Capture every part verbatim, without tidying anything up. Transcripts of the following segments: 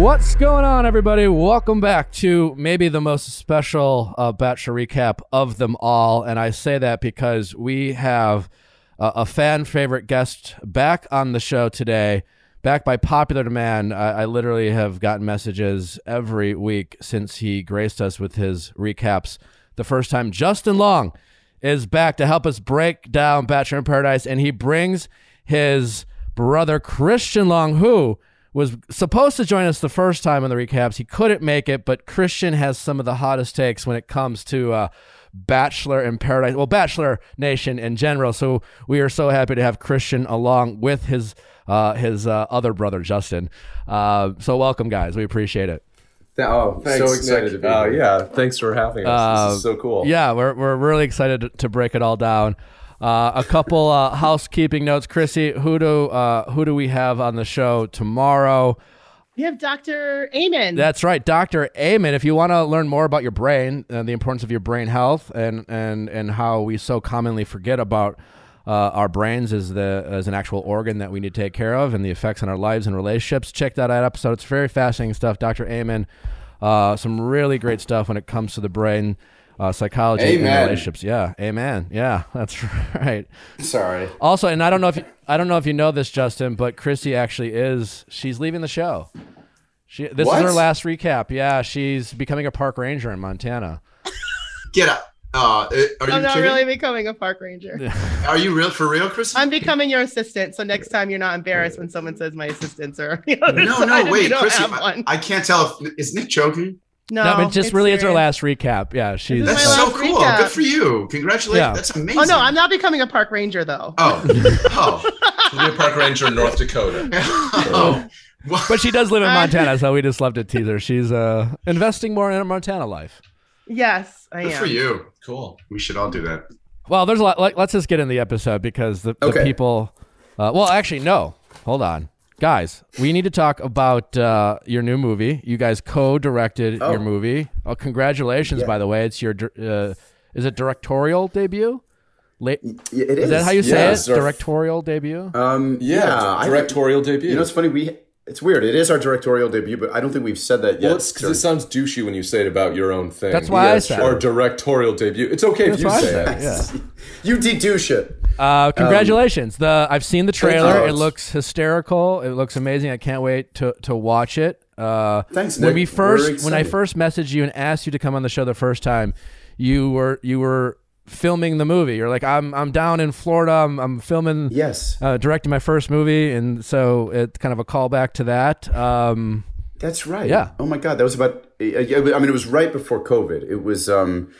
What's going on, everybody? Welcome back to maybe the most special uh, Bachelor recap of them all. And I say that because we have uh, a fan favorite guest back on the show today, back by popular demand. I, I literally have gotten messages every week since he graced us with his recaps the first time. Justin Long is back to help us break down Bachelor in Paradise, and he brings his brother Christian Long, who was supposed to join us the first time in the recaps. He couldn't make it, but Christian has some of the hottest takes when it comes to uh, Bachelor in Paradise, well, Bachelor Nation in general. So we are so happy to have Christian along with his uh, his uh, other brother, Justin. Uh, so welcome, guys. We appreciate it. Oh, thanks, so excited Nick. to be here. Uh, yeah, thanks for having us. Uh, this is so cool. Yeah, we're we're really excited to break it all down. Uh, a couple uh, housekeeping notes. Chrissy, who do uh, who do we have on the show tomorrow? We have Doctor Amen. That's right, Doctor Amen. If you want to learn more about your brain, uh, the importance of your brain health, and and and how we so commonly forget about uh, our brains as the as an actual organ that we need to take care of, and the effects on our lives and relationships, check that out episode. It's very fascinating stuff. Doctor Amen, uh, some really great stuff when it comes to the brain. Uh, psychology amen. and relationships. Yeah. Amen. Yeah, that's right. Sorry. Also, and I don't know if you, I don't know if you know this, Justin, but Chrissy actually is, she's leaving the show. She This what? is her last recap. Yeah, she's becoming a park ranger in Montana. Get up. Uh, are you I'm not kidding? really becoming a park ranger. Yeah. Are you real for real, Chris? I'm becoming your assistant, so next time you're not embarrassed when someone says my assistants are. No, no, wait, Chris. I, I can't tell if is Nick joking. No, no, but just really serious. It's her last recap. Yeah, she's that's so cool. Recap. Good for you. Congratulations. Yeah. That's amazing. Oh no, I'm not becoming a park ranger though. Oh, oh, she'll be a park ranger in North Dakota. Oh, but she does live in Montana, so we just love to tease her. She's uh, investing more in her Montana life. Yes, I good am. Good for you. Cool. We should all do that. Well, there's a lot. Like, let's just get in the episode because the, okay. the people. Uh, well, actually, no. Hold on. Guys, we need to talk about uh, your new movie. You guys co-directed oh. your movie. Oh, congratulations, yeah. by the way. It's your, uh, is it directorial debut? La- it is. Is that how you say yeah, it? Directorial f- debut? Um, yeah. yeah directorial I, debut. You know, it's funny. We It's weird. It is our directorial debut, but I don't think we've said that yet. Well, it's because it sounds douchey when you say it about your own thing. That's why yeah, I said Our directorial debut. It's okay That's if you say it. Yeah. You de-douche it. Uh, congratulations! Um, the I've seen the trailer. It looks hysterical. It looks amazing. I can't wait to to watch it. Uh, Thanks, Nick. When we first, when I first messaged you and asked you to come on the show the first time, you were you were filming the movie. You're like, I'm I'm down in Florida. I'm I'm filming. Yes. Uh, directing my first movie, and so it's kind of a callback to that. Um, That's right. Yeah. Oh my God, that was about. I mean, it was right before COVID. It was. Um,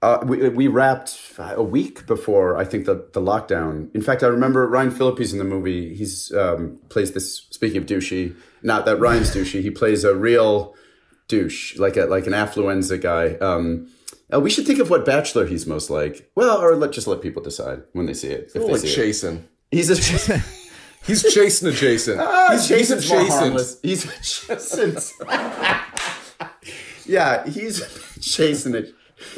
Uh, we, we wrapped a week before, I think, the, the lockdown. In fact, I remember Ryan Phillippe's in the movie. He's um, plays this, speaking of douchey, not that Ryan's douchey. He plays a real douche, like a like an affluenza guy. Um, uh, we should think of what bachelor he's most like. Well, or let just let people decide when they see it. If they like see Jason. It. He's a... He's Jason adjacent. Ah, he's Jason's Jason. More harmless. He's Jason's. Yeah, he's Jason adjacent.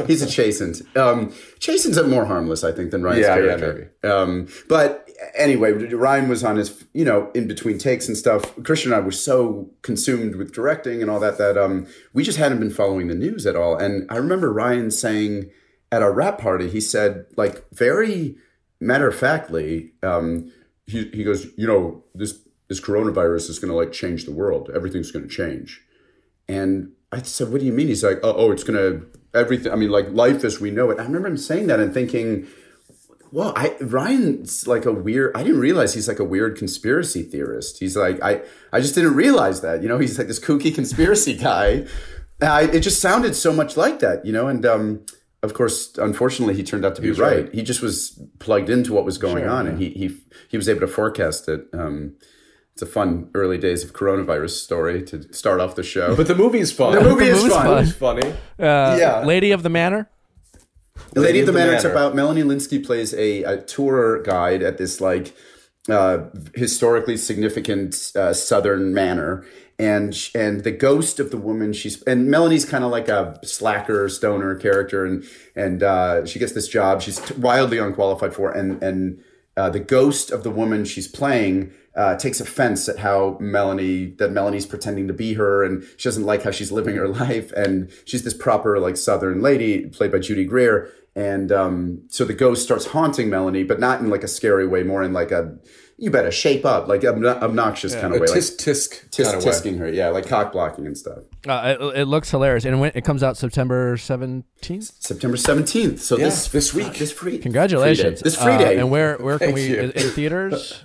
He's a chastened. Um, chastens are more harmless, I think, than Ryan's yeah, character. Yeah, um, but anyway, Ryan was on his, you know, in between takes and stuff. Christian and I were so consumed with directing and all that that um, we just hadn't been following the news at all. And I remember Ryan saying at our wrap party, he said, like, very matter of factly, um, he he goes, you know, this this coronavirus is going to like change the world. Everything's going to change. And I said, what do you mean? He's like, oh, oh it's going to. Everything. I mean, like life as we know it. I remember him saying that and thinking, "Well, I Ryan's like a weird. I didn't realize he's like a weird conspiracy theorist. He's like, I, I just didn't realize that. You know, he's like this kooky conspiracy guy. I, it just sounded so much like that. You know, and um, of course, unfortunately, he turned out to be right. right. He just was plugged into what was going sure, on, yeah. and he he he was able to forecast it. Um, It's a fun early days of coronavirus story to start off the show. But the movie is fun. The movie the is fun. fun. It's funny. Uh, yeah. Lady of the Manor. The Lady, Lady of the, the Manor. Manor. It's about Melanie Lynskey plays a, a tour guide at this like uh, historically significant uh, southern manor. And and the ghost of the woman she's and Melanie's kind of like a slacker stoner character. And, and uh, she gets this job she's wildly unqualified for. And, and Uh, the ghost of the woman she's playing uh, takes offense at how Melanie, that Melanie's pretending to be her, and she doesn't like how she's living her life. And she's this proper, like, Southern lady played by Judy Greer. And um, so the ghost starts haunting Melanie, but not in like a scary way, more in like a, you better shape up, like obnoxious yeah, kind of way. Tisk, tisk, tisk, tisk, tisking her. Yeah, like cock blocking and stuff. Uh, it, it looks hilarious. And when, it comes out September seventeenth? September seventeenth. So yeah, this this week. Uh, this free Congratulations. Free this free day. Uh, and where, where can we, in, in theaters?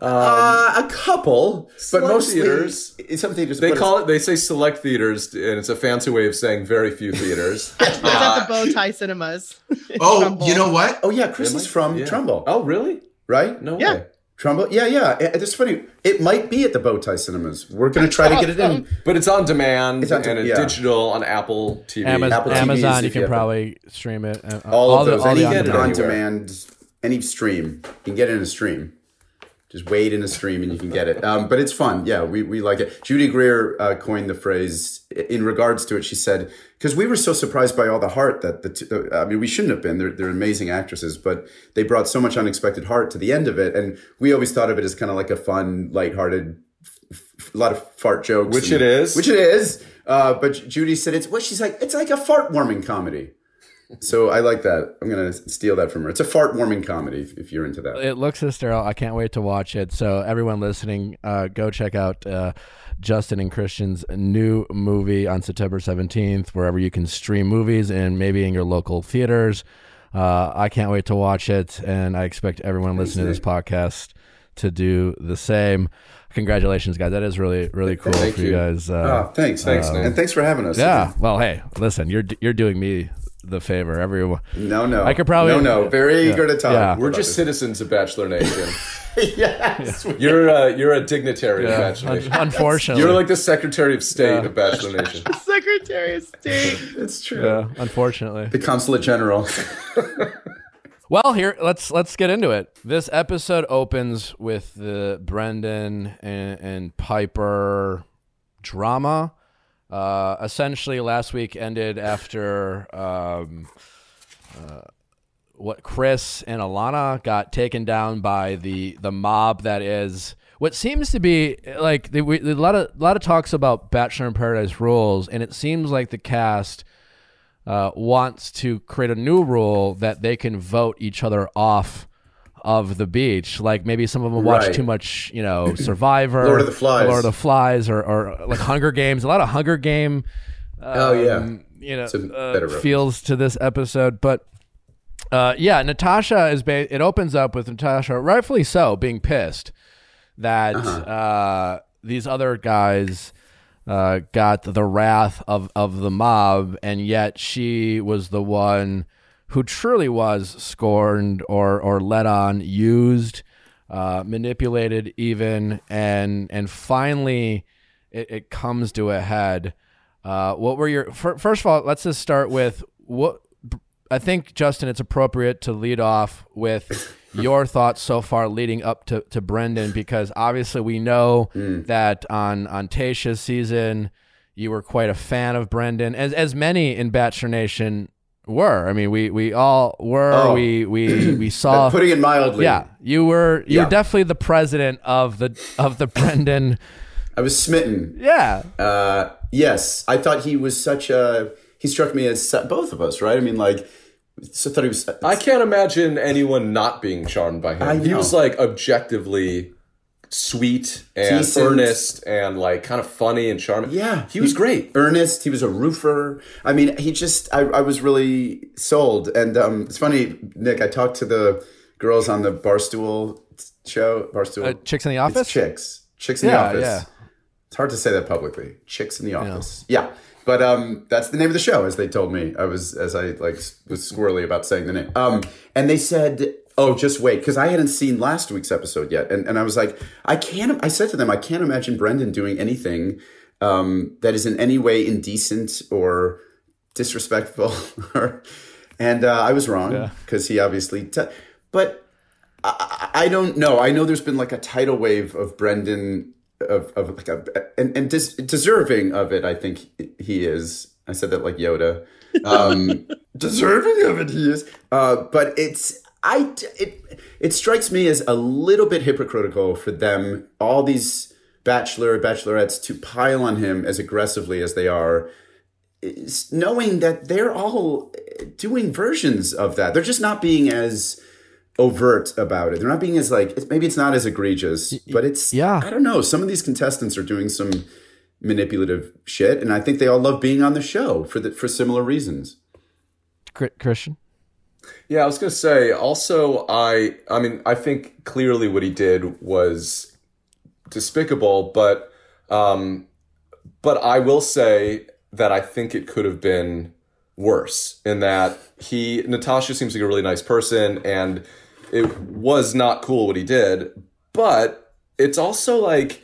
Um, uh, a couple, but most theaters, some theaters, they call it, they say select theaters, and it's a fancy way of saying very few theaters. It's uh, at the Bow Tie Cinemas. Oh, Trumbull. You know what? Oh yeah. Chris really? is from yeah. Trumbull. Oh, really? Right? No yeah. way. Trumbull? Yeah, yeah. It, it's funny. It might be at the Bow Tie Cinemas. We're going to try to get it in. But it's on demand. It's on demand. And yeah. digital on Apple T V. Amaz- Apple Amazon, T Vs, you can probably it. stream it. Uh, all, all of those. The, all and you get it on demand. Any stream. You can get it in a stream. Just wait in a stream and you can get it. Um, but it's fun. Yeah, we, we like it. Judy Greer uh, coined the phrase in regards to it. She said, because we were so surprised by all the heart that the, two, I mean, we shouldn't have been. They're, they're amazing actresses, but they brought so much unexpected heart to the end of it. And we always thought of it as kind of like a fun, lighthearted, f- a lot of fart jokes. Which and, it is. Which it is. Uh, but Judy said, it's what well, she's like, it's like a fart warming comedy. So I like that. I'm going to steal that from her. It's a fart-warming comedy if, if you're into that. It looks hysterical. I can't wait to watch it. So everyone listening, uh, go check out uh, Justin and Christian's new movie on September seventeenth, wherever you can stream movies and maybe in your local theaters. Uh, I can't wait to watch it, and I expect everyone Thanks, listening Nick. to this podcast to do the same. Congratulations, guys. That is really, really cool Thank for you, you guys. Uh, oh, thanks. Thanks, uh, Nick. And thanks for having us. Yeah. Well, hey, listen, you're you're doing me the favor. Everyone. No, no. I could probably. No, no. Very yeah. eager to talk. Yeah. We're just citizens of Bachelor Nation. Yes. Yeah. You're a, you're a dignitary yeah. of Bachelor Nation. Un- unfortunately. You're like the Secretary of State yeah. of Bachelor Nation. Secretary of State. It's true. Yeah, unfortunately. The Consulate General. Well, here, let's let's get into it. This episode opens with the Brendan and, and Piper drama. Uh, essentially, last week ended after um, uh, what Chris and Alana got taken down by the, the mob that is what seems to be like the, we, the, a lot of a lot of talks about Bachelor in Paradise rules, and it seems like the cast uh, wants to create a new rule that they can vote each other off of the beach. Like maybe some of them watch right. too much, you know, Survivor, Lord of the Flies, Lord of the Flies, or, or like Hunger Games. A lot of Hunger Game, um, oh yeah, you know, uh, feels to this episode. But uh, yeah, Natasha is. Ba- it opens up with Natasha, rightfully so, being pissed that uh-huh. uh, these other guys uh, got the wrath of of the mob, and yet she was the one who truly was scorned or or let on, used, uh, manipulated even, and and finally it, it comes to a head. Uh, what were your, for, first of all, let's just start with what, I think, Justin, it's appropriate to lead off with your thoughts so far leading up to, to Brendan, because obviously we know mm. that on, on Tayshia's season, you were quite a fan of Brendan, as as many in Bachelor Nation were. I mean, we we all were. Oh. We we we saw. Putting it mildly. Yeah, you were. You're yeah. definitely the president of the of the Brendan. I was smitten. Yeah. Uh, yes, I thought he was such a. He struck me as both of us, right? I mean, like, so I thought he was. I can't imagine anyone not being charmed by him. I know. He was like objectively sweet and decent, earnest, and like kind of funny and charming. Yeah, he was great. Earnest. He was a roofer. I mean, he just. I, I was really sold. And um, it's funny, Nick. I talked to the girls on the Barstool show. Barstool uh, Chicks in the Office. It's chicks. Chicks in yeah, the Office. Yeah. It's hard to say that publicly. Chicks in the Office. Yeah. yeah. But um, that's the name of the show, as they told me. I was as I like was squirrely about saying the name. Um, and they said, oh, just wait, because I hadn't seen last week's episode yet. And and I was like, I can't, I said to them, I can't imagine Brendan doing anything um, that is in any way indecent or disrespectful. And uh, I was wrong, because yeah. he obviously, t- but I, I don't know. I know there's been like a tidal wave of Brendan, of, of like a, and, and dis- deserving of it, I think he is. I said that like Yoda. Um, deserving of it, he is. Uh, but it's, I, it, it strikes me as a little bit hypocritical for them, all these bachelor, bachelorettes, to pile on him as aggressively as they are, knowing that they're all doing versions of that. They're just not being as overt about it. They're not being as like, it's, maybe it's not as egregious, but it's, yeah. I don't know. Some of these contestants are doing some manipulative shit, and I think they all love being on the show for the, for similar reasons. Christian? Yeah, I was going to say, also, I I mean, I think clearly what he did was despicable, but um, but I will say that I think it could have been worse in that he, Natasha seems like a really nice person, and it was not cool what he did, but it's also like,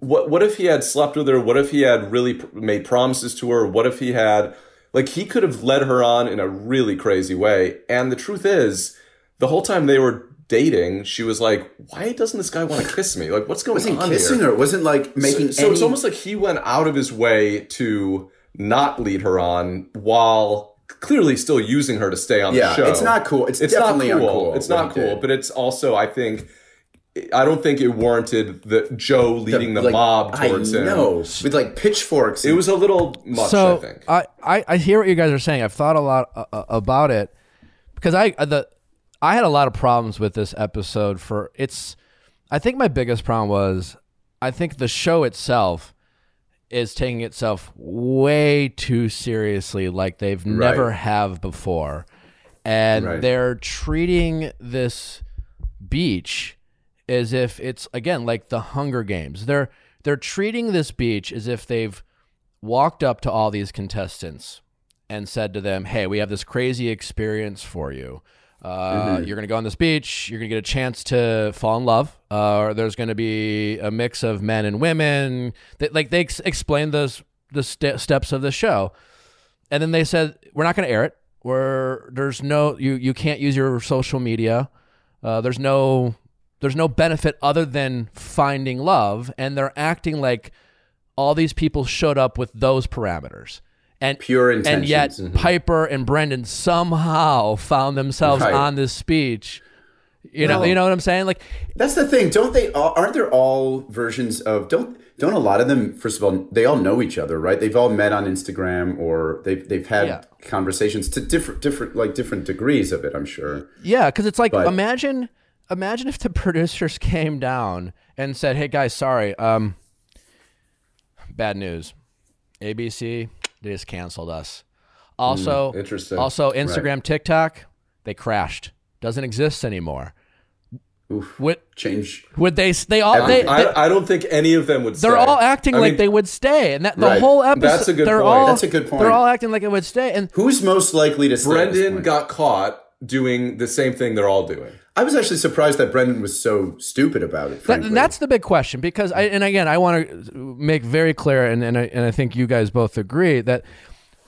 what what if he had slept with her? What if he had really pr- made promises to her? What if he had... Like, he could have led her on in a really crazy way. And the truth is, the whole time they were dating, she was like, why doesn't this guy want to kiss me? Like, what's going on here? Wasn't kissing her. Wasn't, like, making so, any... So it's almost like he went out of his way to not lead her on while clearly still using her to stay on yeah, the show. Yeah, it's not cool. It's, it's definitely not cool. Uncool. It's not cool. But it's also, I think... I don't think it warranted the Joe leading the, the like, mob towards him. I know, him. With like pitchforks. It was a little much, so, I think. I, I, I hear what you guys are saying. I've thought a lot uh, about it because I the I had a lot of problems with this episode. For it's, I think my biggest problem was I think the show itself is taking itself way too seriously, like they've right. never have before, and right. they're treating this beach as if it's, again, like the Hunger Games. They're they're treating this beach as if they've walked up to all these contestants and said to them, hey, we have this crazy experience for you. Uh, mm-hmm. You're going to go on this beach. You're going to get a chance to fall in love. Uh, or there's going to be a mix of men and women. They, like they ex- explained those, the st- steps of the show. And then they said, we're not going to air it. We're, there's no, you, you can't use your social media. Uh, there's no... There's no benefit other than finding love, and they're acting like all these people showed up with those parameters. And pure intentions. And yet mm-hmm. Piper and Brendan somehow found themselves right. on this speech. You well, know, you know what I'm saying? Like that's the thing. Don't they all, aren't there all versions of don't don't a lot of them, first of all, they all know each other, right? They've all met on Instagram or they've they've had yeah. conversations to different different like different degrees of it, I'm sure. Yeah, cuz it's like but, imagine Imagine if the producers came down and said, hey, guys, sorry, um, bad news. A B C, they just canceled us. Also, mm, interesting. also Instagram, right. TikTok, they crashed. Doesn't exist anymore. Oof, would, change. Would they? They all. They, they, I, I don't think any of them would stay. They're all acting I like mean, they would stay. And that the right. whole episode. That's a good point. All, That's a good point. They're all acting like it would stay. And who's most likely to stay? Brendan got caught doing the same thing they're all doing. I was actually surprised that Brendan was so stupid about it. That, that's the big question because, I, and again, I want to make very clear, and and I, and I think you guys both agree that,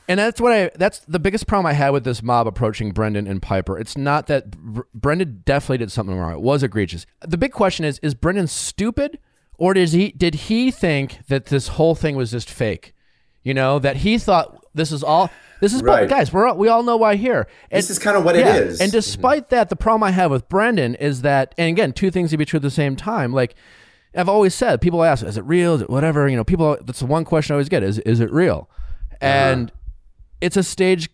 and that's what I, that's the biggest problem I had with this mob approaching Brendan and Piper. It's not that Brendan definitely did something wrong. It was egregious. The big question is, is Brendan stupid or does he, did he think that this whole thing was just fake? You know, that he thought this is all... This is, right. guys, we're all, we all know why here. And, this is kind of what yeah, it is. And despite mm-hmm. that, the problem I have with Brendan is that, and again, two things to be true at the same time. Like I've always said, people ask, is it real? Is it whatever? You know, people, that's the one question I always get is, is it real? And uh-huh. it's a staged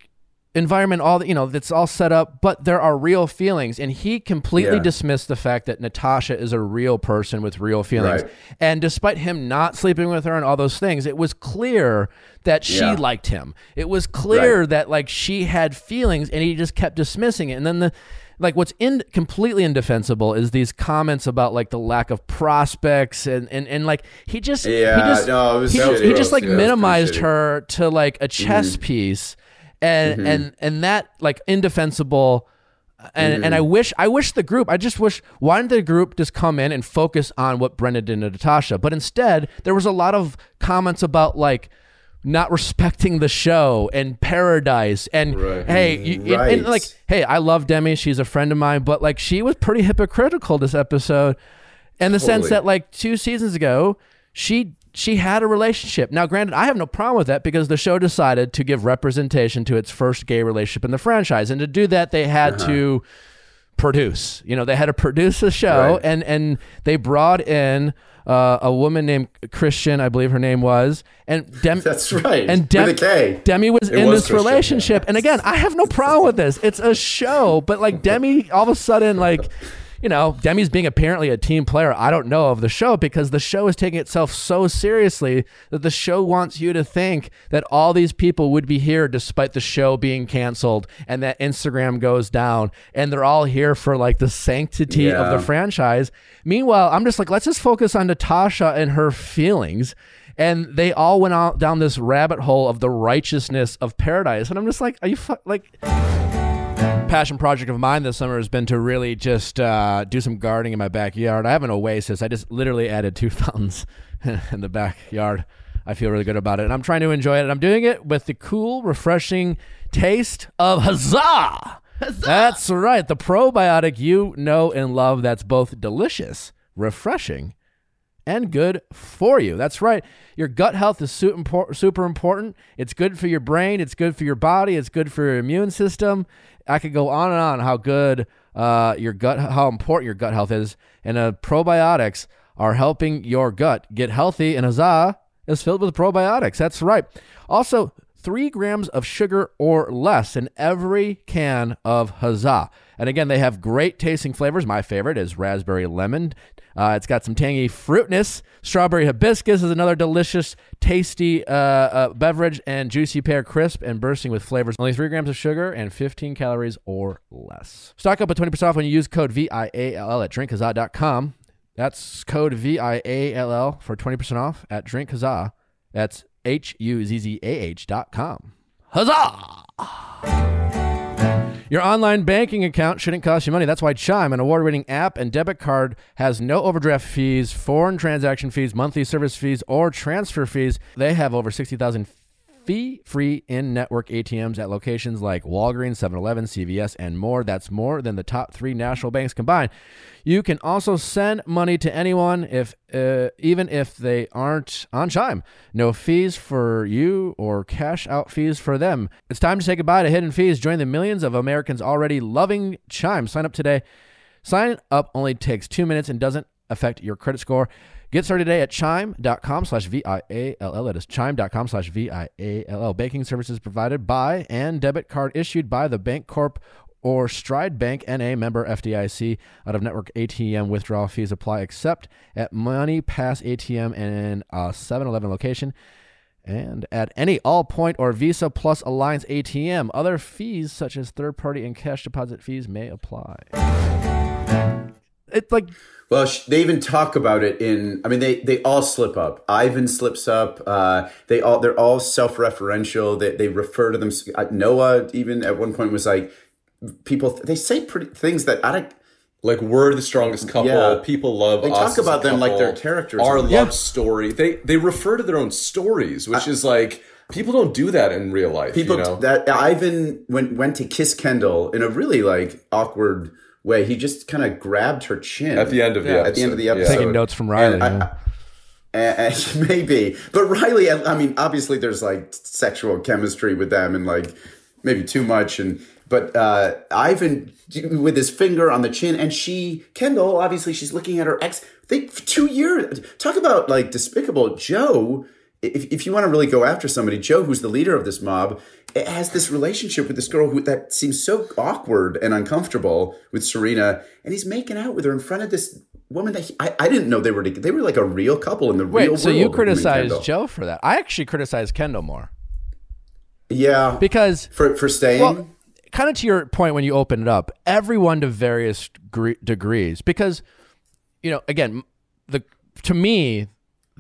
environment, all you know, that's all set up, but there are real feelings. And he completely yeah. dismissed the fact that Natasha is a real person with real feelings. Right. And despite him not sleeping with her and all those things, it was clear that she yeah. liked him. It was clear right. that like she had feelings and he just kept dismissing it. And then the like what's in completely indefensible is these comments about like the lack of prospects and and, and like he just yeah, he just no, he, so he just like yeah, minimized her to like a chess mm-hmm. piece. And mm-hmm. and and that like indefensible, and mm-hmm. and I wish I wish the group I just wish why didn't the group just come in and focus on what Brendan did to Natasha? But instead there was a lot of comments about like not respecting the show and paradise and right. hey you, right. and, and like hey I love Demi, she's a friend of mine, but like she was pretty hypocritical this episode, in the totally. sense that like two seasons ago she. She had a relationship. Now, granted, I have no problem with that because the show decided to give representation to its first gay relationship in the franchise. And to do that, they had uh-huh. to produce. You know, they had to produce the show, right. and and they brought in uh, a woman named Christian, I believe her name was, and Demi. That's right. And Demi, with a K. Demi was it in was this Christian, relationship, yeah. And again, I have no problem with this. It's a show, but like Demi, all of a sudden, like. You know, Demi's being apparently a team player. I don't know of the show because the show is taking itself so seriously that the show wants you to think that all these people would be here despite the show being canceled and that Instagram goes down and they're all here for like the sanctity yeah. of the franchise. Meanwhile, I'm just like, let's just focus on Natasha and her feelings. And they all went out down this rabbit hole of the righteousness of paradise. And I'm just like, are you fu- like... Passion project of mine this summer has been to really just uh, do some gardening in my backyard. I have an oasis. I just literally added two fountains in the backyard. I feel really good about it, and I'm trying to enjoy it, and I'm doing it with the cool, refreshing taste of Huzzah! Huzzah! That's right, the probiotic you know and love that's both delicious, refreshing, and good for you. That's right. Your gut health is super important. It's good for your brain. It's good for your body. It's good for your immune system. I could go on and on how good uh, your gut, how important your gut health is. And uh, probiotics are helping your gut get healthy. And Huzzah is filled with probiotics. That's right. Also, three grams of sugar or less in every can of Huzzah. And again, they have great tasting flavors. My favorite is raspberry lemon. Uh, it's got some tangy fruitness. Strawberry hibiscus is another delicious, tasty uh, uh, beverage, and juicy pear crisp and bursting with flavors. Only three grams of sugar and fifteen calories or less. Stock up with twenty percent off when you use code V I A L L at drink huzzah dot com. That's code V I A L L for twenty percent off at drink huzzah. That's H U Z Z A H dot com. Huzzah! Your online banking account shouldn't cost you money. That's why Chime, an award-winning app and debit card, has no overdraft fees, foreign transaction fees, monthly service fees, or transfer fees. They have over sixty thousand fee-free in-network A T Ms at locations like Walgreens, seven eleven, C V S, and more. That's more than the top three national banks combined. You can also send money to anyone, if uh, even if they aren't on Chime. No fees for you or cash out fees for them. It's time to say goodbye to hidden fees. Join the millions of Americans already loving Chime. Sign up today. Sign up only takes two minutes and doesn't affect your credit score. Get started today at chime.com slash V I A L L. That is chime.com slash V I A L L. Banking services provided by and debit card issued by the Bank Corp or Stride Bank N A member F D I C. Out-of-network A T M withdrawal fees apply except at Money Pass A T M and a seven eleven location and at any Allpoint or Visa Plus Alliance A T M. Other fees such as third-party and cash deposit fees may apply. It's like, well, they even talk about it in, I mean, they, they all slip up. Ivan slips up. Uh, they all, they're all self-referential. They, they refer to them. Noah even at one point was like, people, they say pretty things that I don't, like, we're the strongest couple. Yeah. People love us. They talk about them like their characters. Our love yeah. story. They, they refer to their own stories, which I, is like, people don't do that in real life. People, you know? that Ivan went, went to kiss Kendall in a really like awkward way. He just kind of grabbed her chin at the end of the yeah, episode. At the end of the episode, taking notes from Riley. And I, yeah. I, I, maybe, but Riley. I, I mean, obviously, there's like sexual chemistry with them, and like maybe too much. And but uh, Ivan with his finger on the chin, and she, Kendall, obviously, she's looking at her ex. They for two years. Talk about like despicable. Joe, if if you want to really go after somebody, Joe, who's the leader of this mob, it has this relationship with this girl who that seems so awkward and uncomfortable with Serena, and he's making out with her in front of this woman that he, I, I didn't know they were they were like a real couple in the Wait, real world. Wait, so you criticized Joe for that? I actually criticized Kendall more. Yeah, because for for staying. Well, kind of to your point when you open it up, everyone to various gre- degrees, because you know, again, the to me.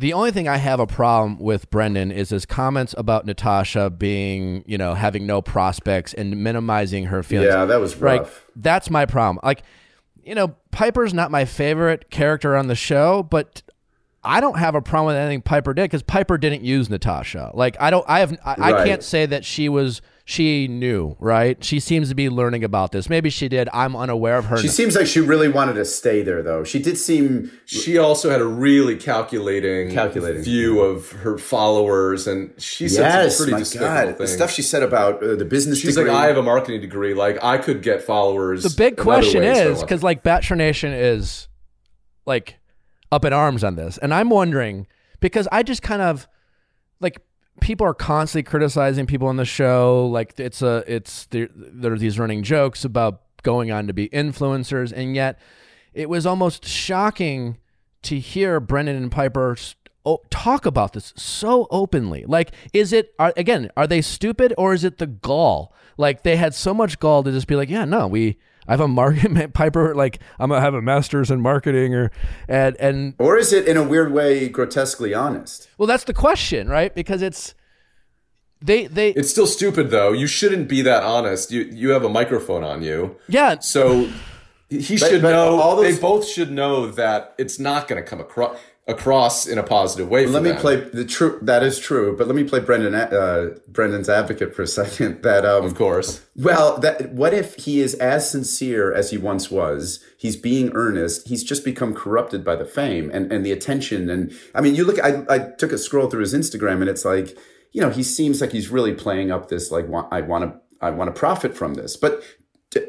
The only thing I have a problem with Brendan is his comments about Natasha being, you know, having no prospects and minimizing her feelings. Yeah, that was rough. Like, that's my problem. Like, you know, Piper's not my favorite character on the show, but I don't have a problem with anything Piper did because Piper didn't use Natasha. Like, I don't, I have, I, right. I can't say that she was she knew, right? She seems to be learning about this. Maybe she did. I'm unaware of her. She seems like she really wanted to stay there, though. She did seem... She also had a really calculating, calculating. view of her followers, and she said yes, some pretty despicable God. things. The stuff she said about uh, the business She's degree. She's like, I have a marketing degree. Like, I could get followers. The big question is, because, like, Bachelor Nation is, like, up in arms on this. And I'm wondering, because I just kind of, like... people are constantly criticizing people on the show. Like it's a, it's there, there are these running jokes about going on to be influencers. And yet it was almost shocking to hear Brendan and Piper talk about this so openly. Like, is it, are, again, are they stupid or is it the gall? Like they had so much gall to just be like, yeah, no, we, I have a market Piper, like I'm gonna have a master's in marketing or, and, and. Or is it in a weird way, grotesquely honest? Well, that's the question, right? Because it's, they, they. It's still stupid though. You shouldn't be that honest. You, you have a microphone on you. Yeah. So he but, should but know, all those, they both should know that it's not going to come across, across in a positive way. Let me them. play the true. That is true. But let me play Brendan, uh, Brendan's advocate for a second. That um, of course. Well, that what if he is as sincere as he once was? He's being earnest. He's just become corrupted by the fame and and the attention. And I mean, you look. I I took a scroll through his Instagram, and it's like, you know, he seems like he's really playing up this like I want to I want to profit from this, but.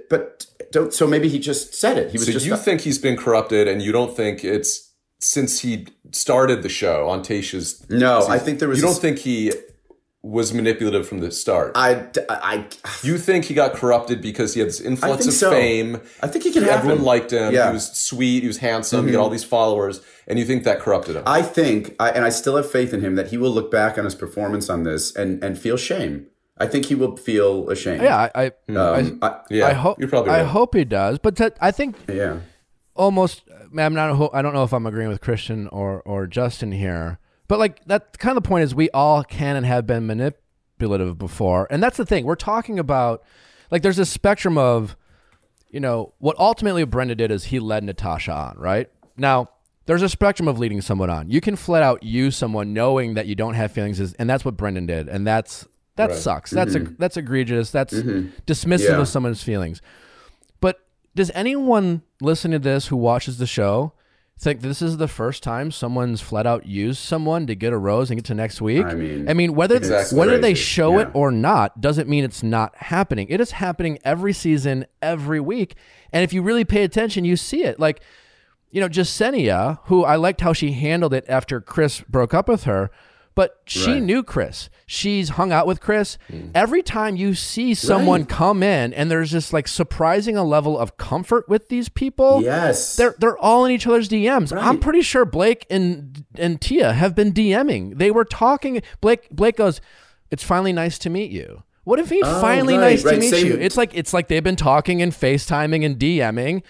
But don't. So maybe he just said it. He was. So just you not- think he's been corrupted, and you don't think it's since he started the show on Tayshia's. No, I think there was. You this- don't think he was manipulative from the start. I, I, I. You think he got corrupted because he had this influx of so. fame. I think he can. Everyone happen. liked him. Yeah. He was sweet. He was handsome. Mm-hmm. He had all these followers, and you think that corrupted him. I think, I, and I still have faith in him that he will look back on his performance on this and and feel shame. I think he will feel ashamed. Yeah, I, I, um, I, I, yeah, I hope. You're probably right. I hope he does, but to, I think, yeah, almost. I'm not. I don't know if I'm agreeing with Christian or or Justin here, but like that kind of the point is we all can and have been manipulative before, and that's the thing we're talking about. Like, there's this spectrum of, you know, what ultimately Brenda did is he led Natasha on. Right now, there's a spectrum of leading someone on. You can flat out use someone knowing that you don't have feelings, is, and that's what Brendan did, and that's. That right. sucks. That's mm-hmm. a, that's egregious. That's mm-hmm. dismissive yeah. of someone's feelings. But does anyone listen to this who watches the show think this is the first time someone's flat out used someone to get a rose and get to next week? I mean, I mean whether it's, exactly whether crazy. they show yeah. it or not doesn't mean it's not happening. It is happening every season, every week. And if you really pay attention, you see it. Like, you know, Jessenia, who I liked how she handled it after Chris broke up with her. But she right. knew Chris. She's hung out with Chris. Mm. Every time you see someone right. come in and there's this like surprising a level of comfort with these people. Yes. They're they're all in each other's D Ms. Right. I'm pretty sure Blake and and Tia have been DMing. They were talking. Blake Blake goes, "It's finally nice to meet you." What if he oh, finally right, nice right, to meet same. you? It's like it's like they've been talking and FaceTiming and DMing.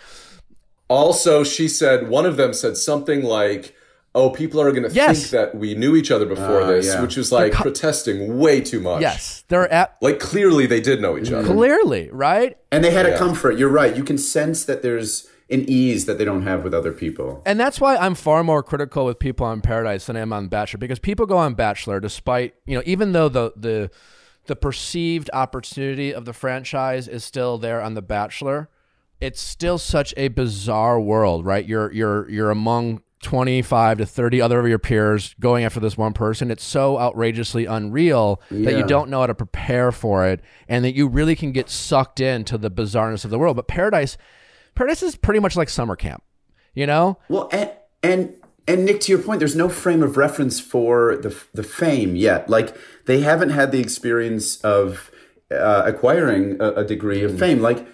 Also, she said one of them said something like, oh, people are going to yes. think that we knew each other before uh, this, yeah. which was like co- protesting way too much. Yes. They're at- like, clearly they did know each other. Clearly, right? And they had yeah. a comfort. You're right. You can sense that there's an ease that they don't have with other people. And that's why I'm far more critical with people on Paradise than I am on Bachelor, because people go on Bachelor despite, you know, even though the the the perceived opportunity of the franchise is still there on The Bachelor, it's still such a bizarre world, right? You're you're you're among twenty-five to thirty other of your peers going after this one person. It's so outrageously unreal yeah. that you don't know how to prepare for it and that you really can get sucked into the bizarreness of the world. But Paradise, Paradise is pretty much like summer camp, you know? Well, and, and, and Nick, to your point, there's no frame of reference for the, the fame yet. Like, they haven't had the experience of uh, acquiring a, a degree of fame. Like,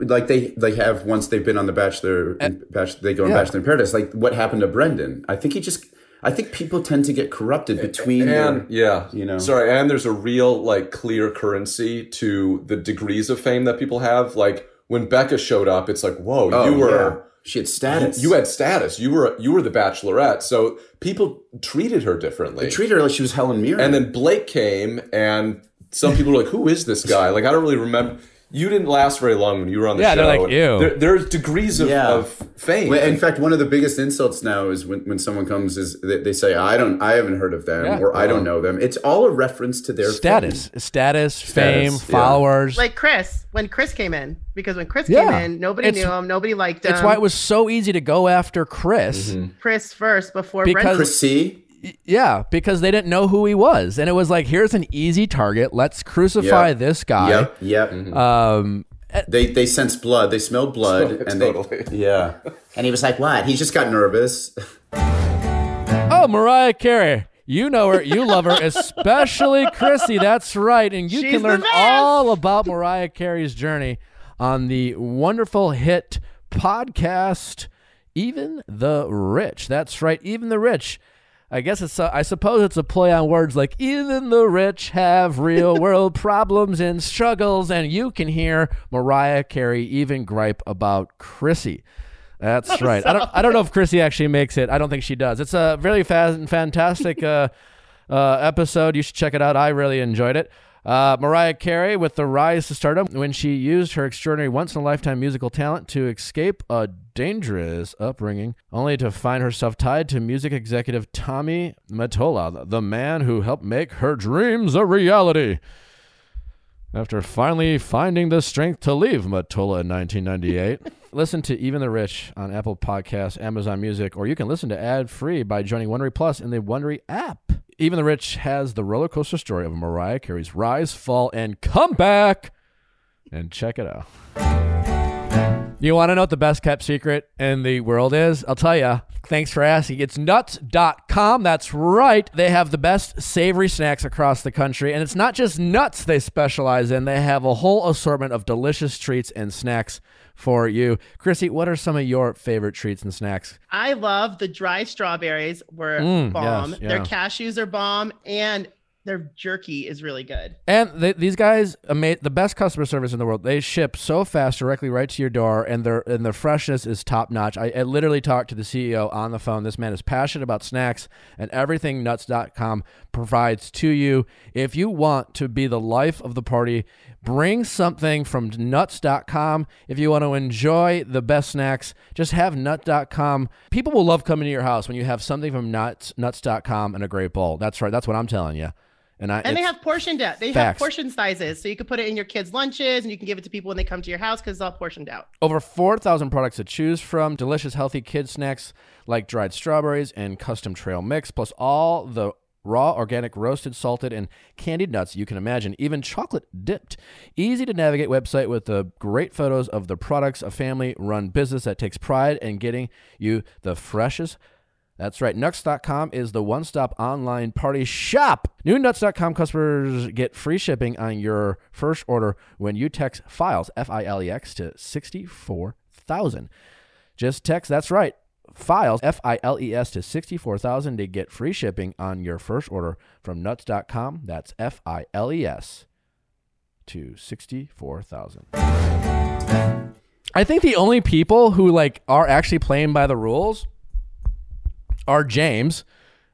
Like they, they have once they've been on the Bachelor, and, Bachelor they go on yeah. Bachelor in Paradise. Like what happened to Brendan? I think he just, I think people tend to get corrupted between, and, their, yeah, you know. Sorry, and there's a real like clear currency to the degrees of fame that people have. Like when Becca showed up, it's like, whoa, oh, you were yeah. she had status. You, you had status. You were you were the Bachelorette. So people treated her differently. They treated her like she was Helen Mirren. And then Blake came, and some people were like, who is this guy? Like I don't really remember. you didn't last very long when you were on the yeah, show. Yeah, they're like, ew. There, there's degrees of, yeah. of fame. Well, in fact, one of the biggest insults now is when, when someone comes is they, they say, I don't, I haven't heard of them yeah. or I don't know them. It's all a reference to their status, fame. status, fame, status, followers. Yeah. Like Chris, when Chris came in, because when Chris yeah. came in, nobody it's, knew him. Nobody liked him. It's why it was so easy to go after Chris. Mm-hmm. Chris first before Brendan. Chrissy. Yeah, because they didn't know who he was. And it was like, here's an easy target. Let's crucify yep. this guy. Yep, yep. Mm-hmm. Um, they they sense blood. They smell blood. So, and totally. They, yeah. And he was like, what? He just got nervous. Oh, Mariah Carey. You know her. You love her, especially Chrissy. That's right. And you She's can learn all about Mariah Carey's journey on the wonderful hit podcast, Even the Rich. That's right. Even the Rich. I guess it's, uh, I suppose it's a play on words like even the rich have real world problems and struggles, and you can hear Mariah Carey even gripe about Chrissy. That's I'm right. Sorry. I don't I don't know if Chrissy actually makes it. I don't think she does. It's a very fa- fantastic uh, uh, episode. You should check it out. I really enjoyed it. Uh, Mariah Carey with the rise to stardom when she used her extraordinary once-in-a-lifetime musical talent to escape a dangerous upbringing, only to find herself tied to music executive Tommy Mottola, the man who helped make her dreams a reality. After finally finding the strength to leave Mottola in nineteen ninety-eight, listen to Even the Rich on Apple Podcasts, Amazon Music, or you can listen to ad-free by joining Wondery Plus in the Wondery app. Even the Rich has the roller coaster story of Mariah Carey's rise, fall, and comeback. And check it out. You want to know what the best kept secret in the world is? I'll tell you. Thanks for asking. It's nuts dot com. That's right. They have the best savory snacks across the country. And it's not just nuts they specialize in. They have a whole assortment of delicious treats and snacks for you. Chrissy, what are some of your favorite treats and snacks? I love the dry strawberries were mm, bomb. Yes, yeah. Their cashews are bomb and their jerky is really good. And they, these guys made the best customer service in the world. They ship so fast directly right to your door, and their and their freshness is top notch. I, I literally talked to the C E O on the phone. This man is passionate about snacks and everything nuts dot com provides to you. If you want to be the life of the party, bring something from nuts dot com. If you want to enjoy the best snacks, just have nuts dot com. People will love coming to your house when you have something from nuts, nuts dot com and a great bowl. That's right. That's what I'm telling you. And, I, and they have portioned out. They facts. have portion sizes. So you can put it in your kids' lunches and you can give it to people when they come to your house because it's all portioned out. Over four thousand products to choose from. Delicious, healthy kids' snacks like dried strawberries and custom trail mix, plus all the raw, organic, roasted, salted, and candied nuts you can imagine, even chocolate dipped. Easy to navigate website with the great photos of the products, a family-run business that takes pride in getting you the freshest. That's right. nuts dot com is the one-stop online party shop. New nuts dot com customers get free shipping on your first order when you text FILES, F I L E X, to sixty-four thousand. Just text, that's right. Files, F I L E S, to sixty-four thousand to get free shipping on your first order from nuts dot com. That's F I L E S to sixty-four thousand. I think the only people who like are actually playing by the rules are James.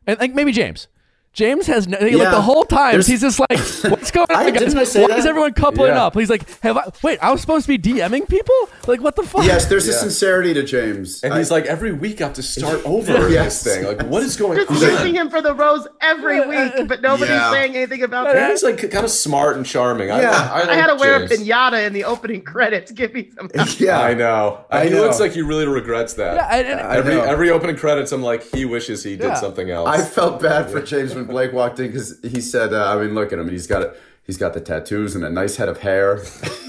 And like maybe James. James has no, yeah. like the whole time There's, he's just like, what's going on? I, guys? Didn't I say Why that? Is everyone coupling yeah. up? He's like, have I, wait, I was supposed to be DMing people? Like, what the fuck? Yes, there's yeah. a sincerity to James, and I, he's like, every week I have to start over yes. this thing. Like, what is going just on? Just using him for the rose every week, but nobody's yeah. saying anything about that. He's like kind of smart and charming. Yeah, I, I, like I had to wear James. a pinata in the opening credits. Give me some. Yeah, I know. I, I know. It looks like he really regrets that. Yeah, I, I, every I every opening credits, I'm like, he wishes he did yeah. something else. I felt bad for James when Blake walked in because he said, uh, "I mean, look at him. He's got a, he's got the tattoos and a nice head of hair.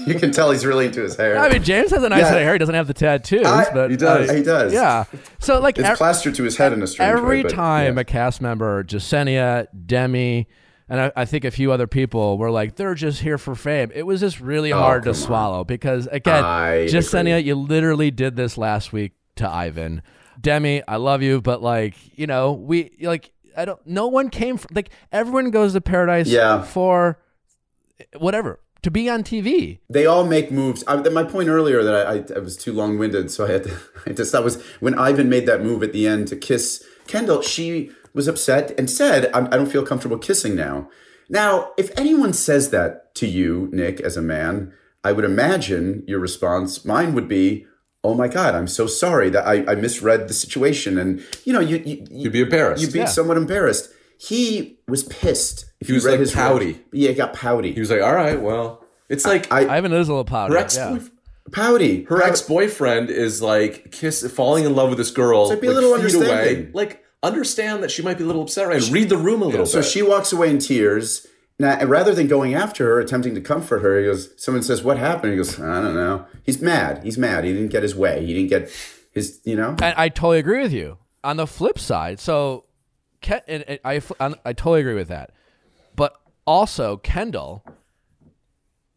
You can tell he's really into his hair." I mean, James has a nice yeah. head of hair. He doesn't have the tattoos, I, but he does. Uh, he does. Yeah. So like, it's every, plastered to his head in a strange every way. Every time yeah. a cast member, Jessenia, Demi, and I, I think a few other people were like, "They're just here for fame." It was just really oh, hard to on. swallow because again, I Jessenia, agree. you literally did this last week to Ivan. Demi, I love you, but like, you know, we like. I don't. No one came from, like everyone goes to Paradise yeah. for whatever to be on T V. They all make moves. I, my point earlier that I, I, I was too long winded, so I had to. I just that was when Ivan made that move at the end to kiss Kendall. She was upset and said, "I, I don't feel comfortable kissing now." Now, if anyone says that to you, Nick, as a man, I would imagine your response, mine would be, oh my God, I'm so sorry that I, I misread the situation. And, you know, you, you, you'd be embarrassed. You'd be yeah. somewhat embarrassed. He was pissed. If he was like his pouty. Read, yeah, he got pouty. He was like, all right, well, it's like. I, I, Ivan is a little pouty. Her ex yeah. pouty. Her ex boyfriend is like kiss, falling in love with this girl. So be like a little understanding. Away. Like, understand that she might be a little upset, right? She, read the room a little yeah, bit. So she walks away in tears. Now, and rather than going after her, attempting to comfort her, he goes, someone says, what happened? He goes, I don't know. He's mad. He's mad. He didn't get his way. He didn't get his, you know. And I totally agree with you. On the flip side, so Ken, and, and I, I totally agree with that. But also, Kendall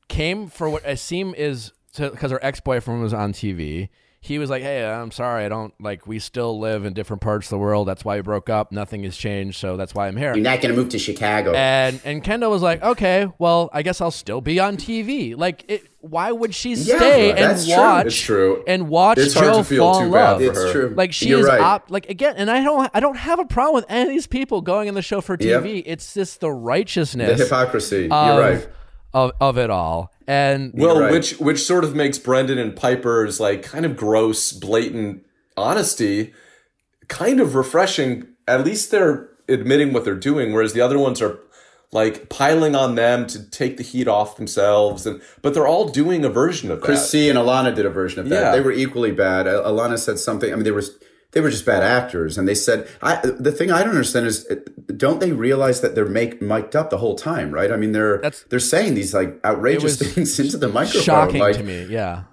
came for what I seem is, because her ex-boyfriend was on T V, he was like, hey, I'm sorry. I don't, like, we still live in different parts of the world. That's why we broke up. Nothing has changed. So that's why I'm here. You're not going to move to Chicago. And and Kendall was like, okay, well, I guess I'll still be on T V. Like, it, why would she stay yeah, and watch true. True. and watch it's Joe to fall in love? It's her. True. Like, she You're is right. opt, like, again, and I don't I don't have a problem with any of these people going on the show for T V. Yep. It's just the righteousness. The hypocrisy. Of, You're right. Of, of it all. And well, right. which which sort of makes Brendan and Piper's like kind of gross, blatant honesty kind of refreshing. At least they're admitting what they're doing, whereas the other ones are like piling on them to take the heat off themselves. And but they're all doing a version of that. Chrissy and Alana did a version of that. Yeah. They were equally bad. Alana said something. I mean, they were they were just bad actors, and they said I, the thing I don't understand is, don't they realize that they're make mic'd up the whole time, right? I mean, they're That's, they're saying these like outrageous things into the microphone. Shocking like, to me, yeah.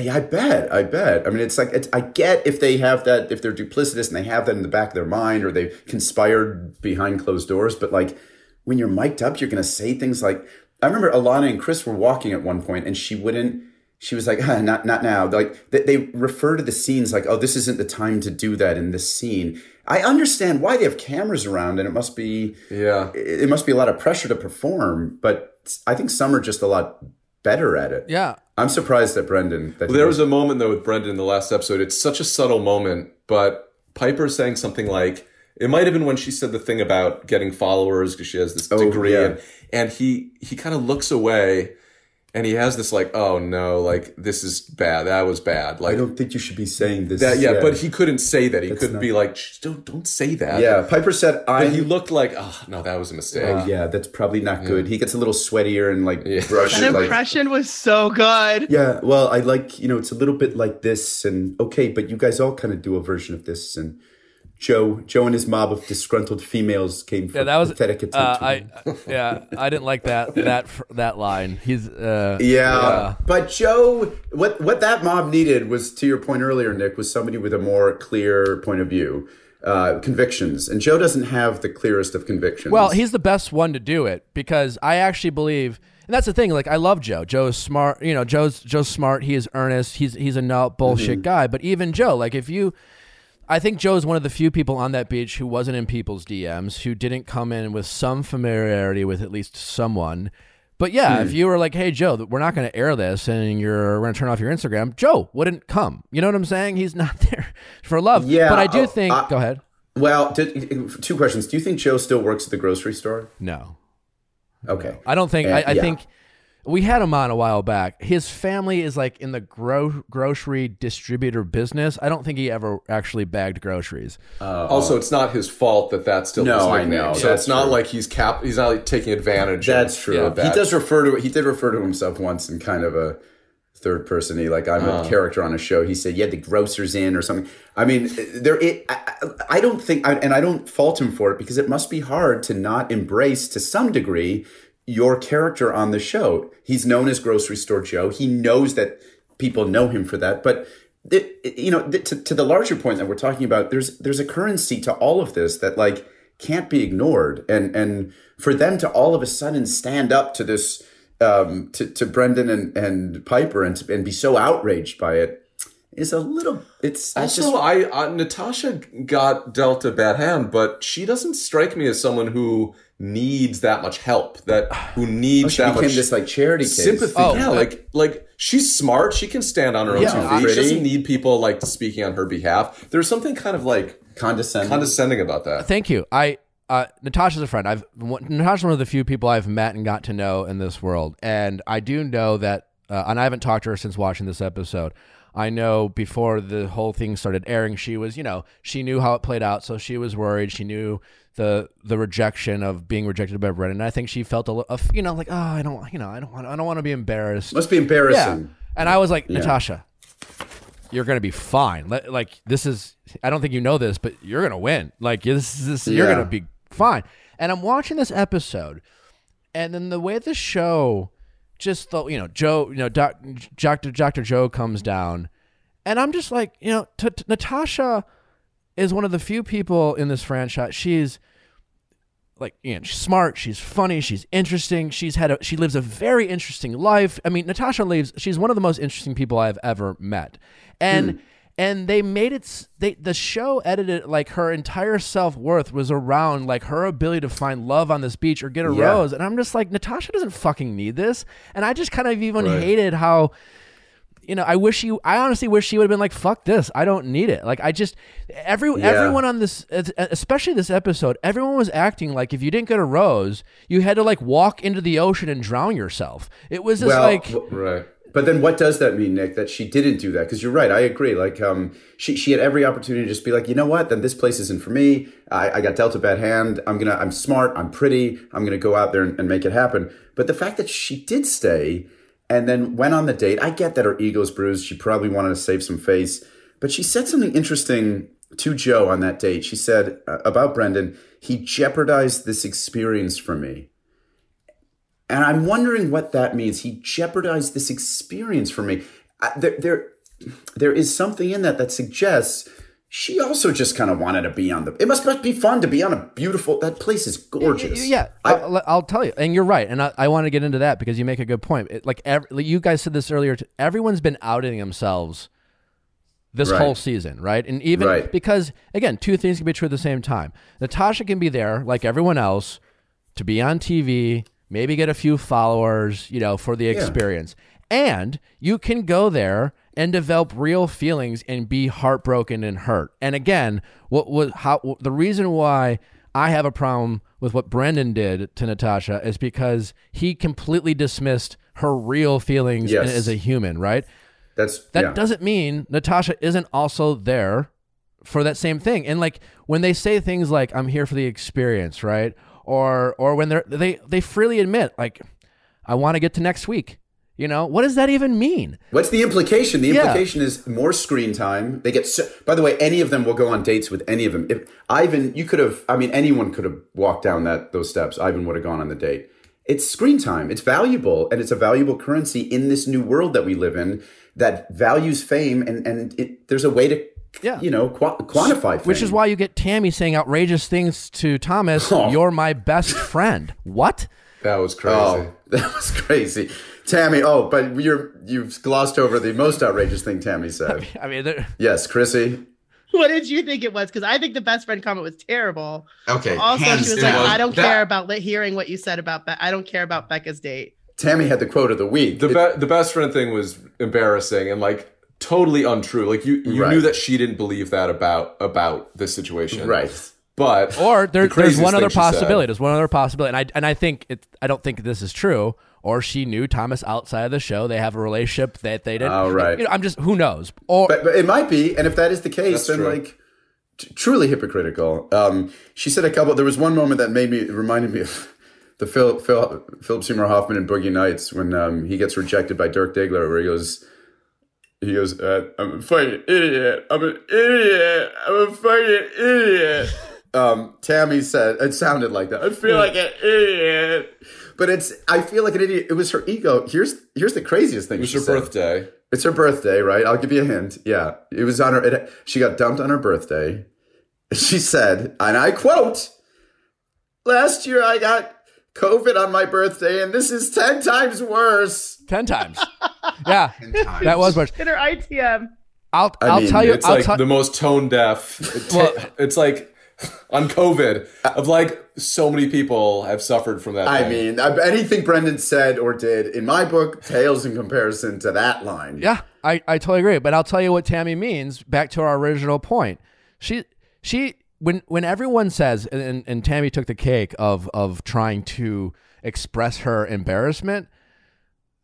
Yeah, I bet, I bet. I mean, it's like it's, I get if they have that, if they're duplicitous and they have that in the back of their mind, or they conspired behind closed doors. But like when you're mic'd up, you're going to say things like, I remember Alana and Chris were walking at one point, and she wouldn't. She was like, ah, not not now. Like they, they refer to the scenes like, oh, this isn't the time to do that in this scene. I understand why they have cameras around, and it must be yeah, it, it must be a lot of pressure to perform. But I think some are just a lot better at it. Yeah, I'm surprised that Brendan. That well, there was a moment though with Brendan in the last episode. It's such a subtle moment, but Piper saying something like, it might have been when she said the thing about getting followers because she has this oh, degree, yeah. and, and he he kind of looks away. And he has this like, oh no, like this is bad. That was bad. Like I don't think you should be saying this. That, yeah, yeah, but he couldn't say that. He That's couldn't not... be like, don't don't say that. Yeah, Piper said I. But he looked like, oh no, that was a mistake. Uh, yeah, that's probably not yeah. good. He gets a little sweatier and like yeah. brushes. That impression like, was so good. Yeah, well, I like you know, it's a little bit like this, and okay, but you guys all kind of do a version of this, and Joe, Joe and his mob of disgruntled females came from yeah, that was, pathetic attention. Uh, I, yeah, I didn't like that that that line. He's uh, yeah. yeah, but Joe, what what that mob needed was, to your point earlier, Nick, was somebody with a more clear point of view, uh, convictions, and Joe doesn't have the clearest of convictions. Well, he's the best one to do it because I actually believe, and that's the thing. Like I love Joe. Joe is smart. You know, Joe's Joe's smart. He is earnest. He's he's a no bullshit mm-hmm. guy. But even Joe, like if you. I think Joe's one of the few people on that beach who wasn't in people's D Ms, who didn't come in with some familiarity with at least someone. But yeah, mm. if you were like, hey, Joe, we're not going to air this and you're going to turn off your Instagram, Joe wouldn't come. You know what I'm saying? He's not there for love. Yeah, but I do uh, think uh, – go ahead. Well, do, two questions. Do you think Joe still works at the grocery store? No. Okay. No. I don't think uh, – I, I yeah. think – we had him on a while back. His family is like in the gro- grocery distributor business. I don't think he ever actually bagged groceries. Uh, also, it's not his fault that that's still no, his nickname. I know. So that's it's not true. Like he's cap. He's not like taking advantage. That's of, true. Yeah. Of that. He does refer to. He did refer to himself once in kind of a third person. He like I'm uh, a character on a show. He said, "Yeah, the grocer's in" or something. I mean, there. It. I, I don't think, I, and I don't fault him for it because it must be hard to not embrace to some degree. Your character on the show. He's known as Grocery Store Joe. He knows that people know him for that. But, it, it, you know, th- to, to the larger point that we're talking about, there's there's a currency to all of this that, like, can't be ignored. And and for them to all of a sudden stand up to this, um, to, to Brendan and, and Piper and, and be so outraged by it is a little – it's Also, just, I, I Natasha got dealt a bad hand, but she doesn't strike me as someone who – needs that much help that who needs oh, that much this like charity case. Sympathy oh, yeah like like she's smart, she can stand on her own yeah, two feet. She doesn't need people like speaking on her behalf. There's something kind of like condescending condescending about that. Thank you. I uh Natasha's a friend. I've Natasha's one of the few people I've met and got to know in this world, and I do know that uh, and I haven't talked to her since watching this episode. I know before the whole thing started airing, she was, you know, she knew how it played out, so she was worried. She knew the the rejection of being rejected by Brendan. And I think she felt a little, you know, like, oh, I don't, you know, I don't want, I don't want to be embarrassed. Must be embarrassing. Yeah. And I was like, yeah. Natasha, you're gonna be fine. Like, this is, I don't think you know this, but you're gonna win. Like, this is, this, you're yeah. gonna be fine. And I'm watching this episode, and then the way the show. Just the, you know, Joe, you know, Doctor Doctor Joe comes down, and I'm just like, you know, t- t- Natasha is one of the few people in this franchise. She's like, you know, she's smart, she's funny, she's interesting. She's had, a, she lives a very interesting life. I mean, Natasha lives. She's one of the most interesting people I've ever met, and mm. and they made it. They the show edited it like her entire self-worth was around like her ability to find love on this beach or get a yeah. rose. And I'm just like, Natasha doesn't fucking need this. And I just kind of even right. hated how, you know, I wish you, I honestly wish she would have been like, fuck this, I don't need it. Like, I just, every yeah. everyone on this, especially this episode, everyone was acting like if you didn't get a rose, you had to like walk into the ocean and drown yourself. It was just well, like. Right. But then what does that mean, Nick, that she didn't do that? Because you're right. I agree. Like um, she, she had every opportunity to just be like, you know what? Then this place isn't for me. I, I got dealt a bad hand. I'm going to I'm smart. I'm pretty. I'm going to go out there and, and make it happen. But the fact that she did stay and then went on the date, I get that her ego's bruised. She probably wanted to save some face. But she said something interesting to Joe on that date. She said uh, about Brendan, he jeopardized this experience for me. And I'm wondering what that means. He jeopardized this experience for me. I, there, there, there is something in that that suggests she also just kind of wanted to be on the. It must, must be fun to be on a beautiful. That place is gorgeous. Yeah, I, I'll, I'll tell you, and you're right. And I, I want to get into that because you make a good point. It, like, every, like you guys said this earlier, too, everyone's been outing themselves this right. whole season, right? And even right. because again, two things can be true at the same time. Natasha can be there, like everyone else, to be on T V. Maybe get a few followers, you know, for the experience. Yeah. And you can go there and develop real feelings and be heartbroken and hurt. And again, what was how the reason why I have a problem with what Brendan did to Natasha is because he completely dismissed her real feelings yes. as a human, right? That's that yeah. doesn't mean Natasha isn't also there for that same thing. And like when they say things like, I'm here for the experience, right? Or or when they're, they they freely admit, like, I want to get to next week. You know, what does that even mean? What's the implication? The implication yeah. is more screen time. They get so, by the way, any of them will go on dates with any of them. If Ivan, you could have, I mean, anyone could have walked down that those steps. Ivan would have gone on the date. It's screen time. It's valuable. And it's a valuable currency in this new world that we live in that values fame. And, and it, there's a way to, Yeah, you know, qu- quantify things. Which is why you get Tammy saying outrageous things to Thomas. Oh. You're my best friend. What? That was crazy. Oh, that was crazy, Tammy. Oh, but you're you've glossed over the most outrageous thing Tammy said. I mean, they're... yes, Chrissy. What did you think it was? Because I think the best friend comment was terrible. Okay. But also, Hands she was like, was I don't that... care about hearing what you said about that. Be- I don't care about Becca's date. Tammy had the quote of the week. The it... be- the best friend thing was embarrassing and like. Totally untrue. Like you, you right. knew that she didn't believe that about about this situation, right? But or there, the there's one other possibility. There's one other possibility, and I and I think it. I don't think this is true. Or she knew Thomas outside of the show. They have a relationship that they didn't. Oh, right. You know, I'm just who knows. Or but, but it might be. And if that is the case, then true. like t- truly hypocritical. Um, she said a couple. There was one moment that made me reminded me of the Phil, Phil Philip Seymour Hoffman in Boogie Nights when um, he gets rejected by Dirk Diggler, where he goes. He goes, uh, I'm a fucking idiot. I'm an idiot. I'm a fucking idiot. um, Tammy said, it sounded like that. I feel like an idiot. But it's, I feel like an idiot. It was her ego. Here's here's the craziest thing. It was her said. birthday. It's her birthday, right? I'll give you a hint. Yeah. It was on her, it, she got dumped on her birthday. She said, and I quote, last year I got COVID on my birthday, and this is ten times worse. Ten times. Yeah, that was worse. In her I T M. I'll I'll I mean, tell you. It's I'll like t- the most tone deaf. well, it's like on COVID of like so many people have suffered from that. I thing. mean, anything Brendan said or did in my book pales in comparison to that line. Yeah, I, I totally agree. But I'll tell you what Tammy means. Back to our original point. She she when when everyone says and and Tammy took the cake of of trying to express her embarrassment.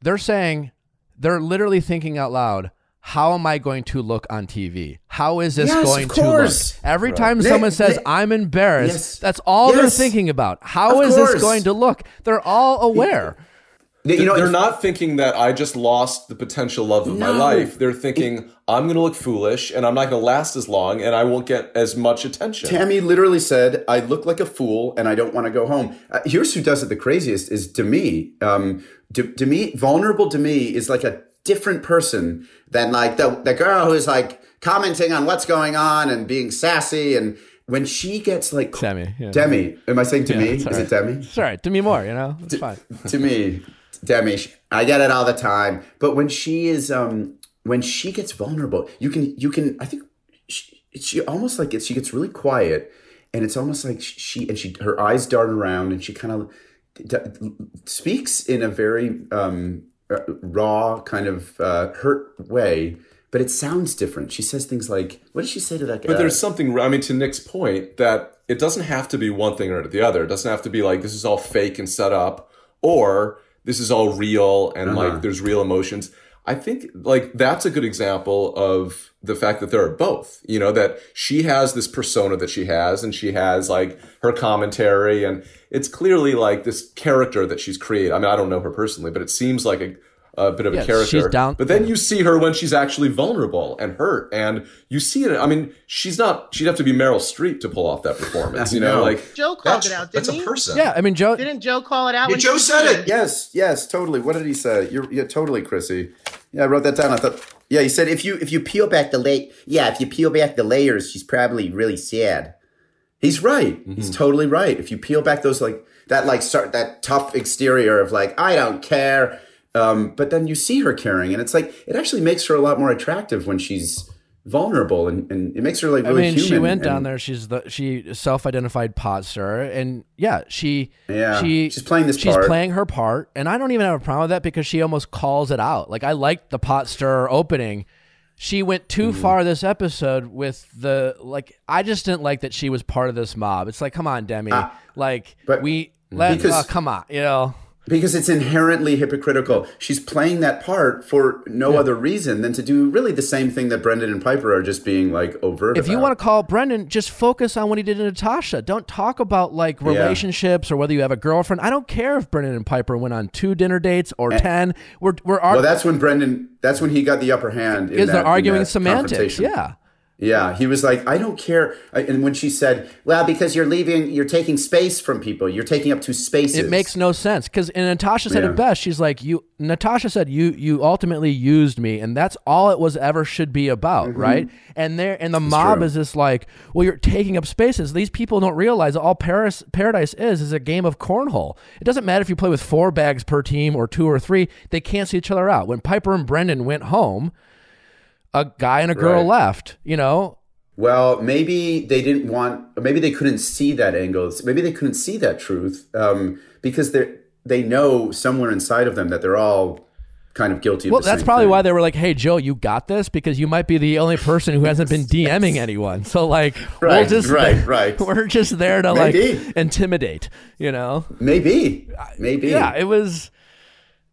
They're saying. They're literally thinking out loud, how am I going to look on T V? How is this yes, going to look? Every right. time someone they, says, they, I'm embarrassed, yes. that's all yes. they're thinking about. How of is course. This going to look? They're all aware. They, you know, they're not thinking that I just lost the potential love of no. my life. They're thinking, I'm going to look foolish and I'm not going to last as long and I won't get as much attention. Tammy literally said, I look like a fool and I don't want to go home. Uh, here's who does it the craziest is Demi. Um, Demi, vulnerable Demi is like a different person than like the, the girl who's like commenting on what's going on and being sassy. And when she gets like Demi, yeah. Demi, am I saying Demi? Yeah, is right. it Demi? It's all right. Demi Moore, you know, it's D- fine. Demi, Demi, I get it all the time. But when she is, um, when she gets vulnerable, you can, you can, I think she, she almost like it, she gets really quiet and it's almost like she, and she, her eyes dart around and she kind of d- speaks in a very, um, raw kind of uh, hurt way, but it sounds different. She says things like, what did she say to that guy? But there's something, I mean, to Nick's point, that it doesn't have to be one thing or the other. It doesn't have to be like, this is all fake and set up, or this is all real and uh-huh. like there's real emotions. I think like that's a good example of the fact that there are both, you know, that she has this persona that she has and she has like her commentary and it's clearly like this character that she's created. I mean, I don't know her personally, but it seems like a, a bit of yeah, a character. She's down- but then you see her when she's actually vulnerable and hurt and you see it. I mean, she's not, she'd have to be Meryl Streep to pull off that performance, you know, no. like Joe called it out. Didn't that's he? A person. Yeah. I mean, Joe, didn't Joe call it out? Yeah, when Joe said it. it. Yes. Yes. Totally. What did he say? You're, you're totally Chrissy. Yeah, I wrote that down. I thought, yeah, he said if you if you peel back the la- yeah, if you peel back the layers, she's probably really sad. He's right. Mm-hmm. He's totally right. If you peel back those like that like start that tough exterior of like I don't care, um, but then you see her caring, and it's like it actually makes her a lot more attractive when she's vulnerable, and, and it makes her like really human. I mean, human she went and, down there. She's the she self-identified pot stirrer, and yeah, she yeah she, she's playing this. She's part. playing her part, and I don't even have a problem with that because she almost calls it out. Like I liked the pot stirrer opening. She went too mm. far this episode with the like. I just didn't like that she was part of this mob. It's like, come on, Demi. Ah, like but we let because, oh, come on, you know. Because it's inherently hypocritical. She's playing that part for no yeah. other reason than to do really the same thing that Brendan and Piper are just being like overt If about. You want to call Brendan, just focus on what he did to Natasha. Don't talk about like relationships yeah. or whether you have a girlfriend. I don't care if Brendan and Piper went on two dinner dates or and, ten. We're we're arguing. Well, that's when Brendan, that's when he got the upper hand. Because they're arguing semantics. Yeah. Yeah, he was like, I don't care. And when she said, well, because you're leaving, you're taking space from people. You're taking up two spaces. It makes no sense. Because and Natasha said yeah. it best. She's like, you. Natasha said, you you ultimately used me. And that's all it was ever should be about, mm-hmm. right? And there, and the it's mob true. Is just like, well, you're taking up spaces. These people don't realize all Paris, Paradise is is a game of cornhole. It doesn't matter if you play with four bags per team or two or three. They can't see each other out. When Piper and Brendan went home, a guy and a girl right. left, you know? Well, maybe they didn't want, maybe they couldn't see that angle. Maybe they couldn't see that truth um, because they they know somewhere inside of them that they're all kind of guilty. Well, of the that's probably thing. Why they were like, hey, Joe, you got this because you might be the only person who hasn't been DMing anyone. So like, right, we'll just, right, right. we're just there to maybe. like intimidate, you know? Maybe, maybe. Yeah, it was,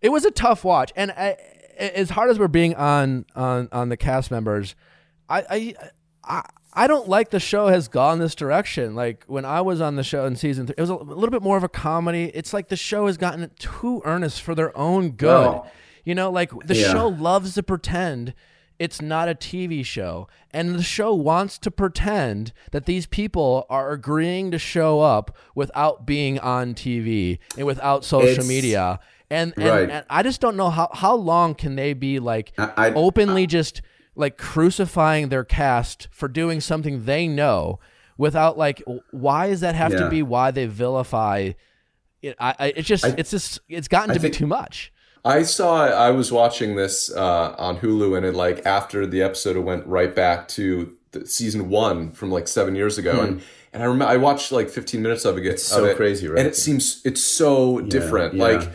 it was a tough watch. And I, as hard as we're being on on, on the cast members, I, I I I don't like the show has gone this direction. Like when I was on the show in season three, it was a little bit more of a comedy. It's like the show has gotten too earnest for their own good. Well, you know, like the yeah. show loves to pretend it's not a T V show. And the show wants to pretend that these people are agreeing to show up without being on T V and without social media. And and, right. and I just don't know how, how long can they be like I, I, openly I, just like crucifying their cast for doing something they know without like, why does that have yeah. to be why they vilify it? I, I it's just, I, it's just, it's gotten I to think, be too much. I saw, I was watching this uh, on Hulu and it like after the episode, it went right back to the season one from like seven years ago. Mm-hmm. And and I remember I watched like fifteen minutes of it. It's so it, crazy, right? And it seems, it's so yeah, different. Yeah. Like,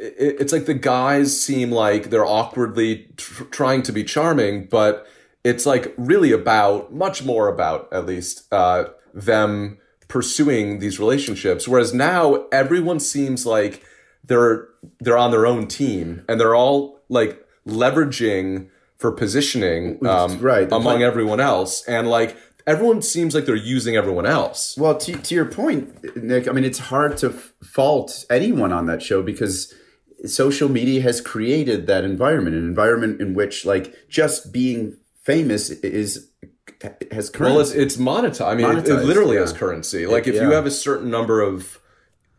it's like the guys seem like they're awkwardly tr- trying to be charming, but it's like really about, much more about at least, uh, them pursuing these relationships. Whereas now everyone seems like they're, they're on their own team and they're all like leveraging for positioning um, right. among everyone else. And like everyone seems like they're using everyone else. Well, to, to your point, Nick, I mean, it's hard to f- fault anyone on that show because social media has created that environment, an environment in which like just being famous is has currency. Well, it's, it's monetized. I mean, monetized, it, it literally yeah. has currency. Like if yeah. you have a certain number of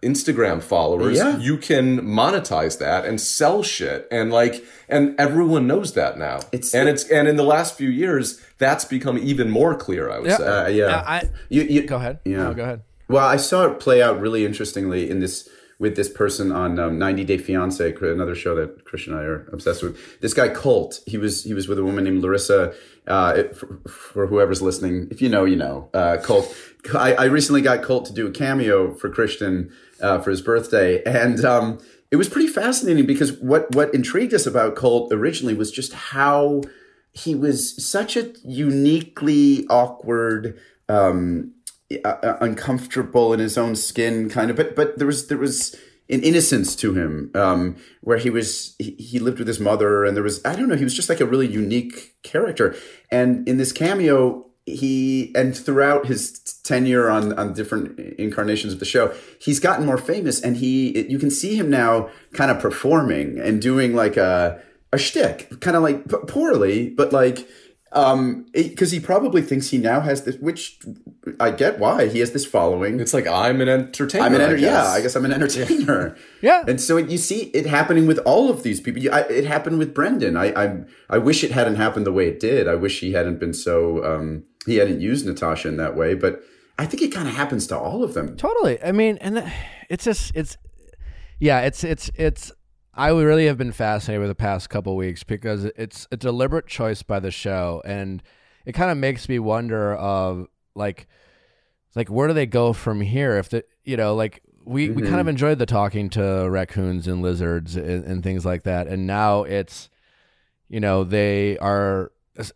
Instagram followers, yeah. you can monetize that and sell shit, and like, and everyone knows that now. It's and it's and in the last few years, that's become even more clear. I would yeah. say, uh, yeah. Uh, I, you, you go ahead. Yeah, no, go ahead. Well, I saw it play out really interestingly in this with this person on um, ninety day fiance, another show that Christian and I are obsessed with. This guy Colt, he was he was with a woman named Larissa. Uh, it, for, for whoever's listening, if you know, you know. Uh, Colt, I, I recently got Colt to do a cameo for Christian. Uh, for his birthday. And um, it was pretty fascinating because what, what intrigued us about Colt originally was just how he was such a uniquely awkward, um, uh, uncomfortable in his own skin kind of, but, but there was, there was an innocence to him um, where he was, he, he lived with his mother and there was, I don't know, he was just like a really unique character. And in this cameo, he and throughout his tenure on, on different incarnations of the show, he's gotten more famous, and he it, you can see him now kind of performing and doing like a a shtick, kind of like p- poorly, but like um because he probably thinks he now has this, which I get why he has this following. It's like I'm an entertainer. I'm an enter- I yeah, I guess I'm an entertainer. yeah, and so you see it happening with all of these people. I, it happened with Brendan. I, I I wish it hadn't happened the way it did. I wish he hadn't been so. Um, He hadn't used Natasha in that way, but I think it kind of happens to all of them. Totally. I mean, and the, it's just, it's, yeah, it's, it's, it's, I really have been fascinated with the past couple of weeks because it's a deliberate choice by the show. And it kind of makes me wonder of like, like, where do they go from here? If the, you know, like we, mm-hmm. we kind of enjoyed the talking to raccoons and lizards and, and things like that. And now it's, you know, they are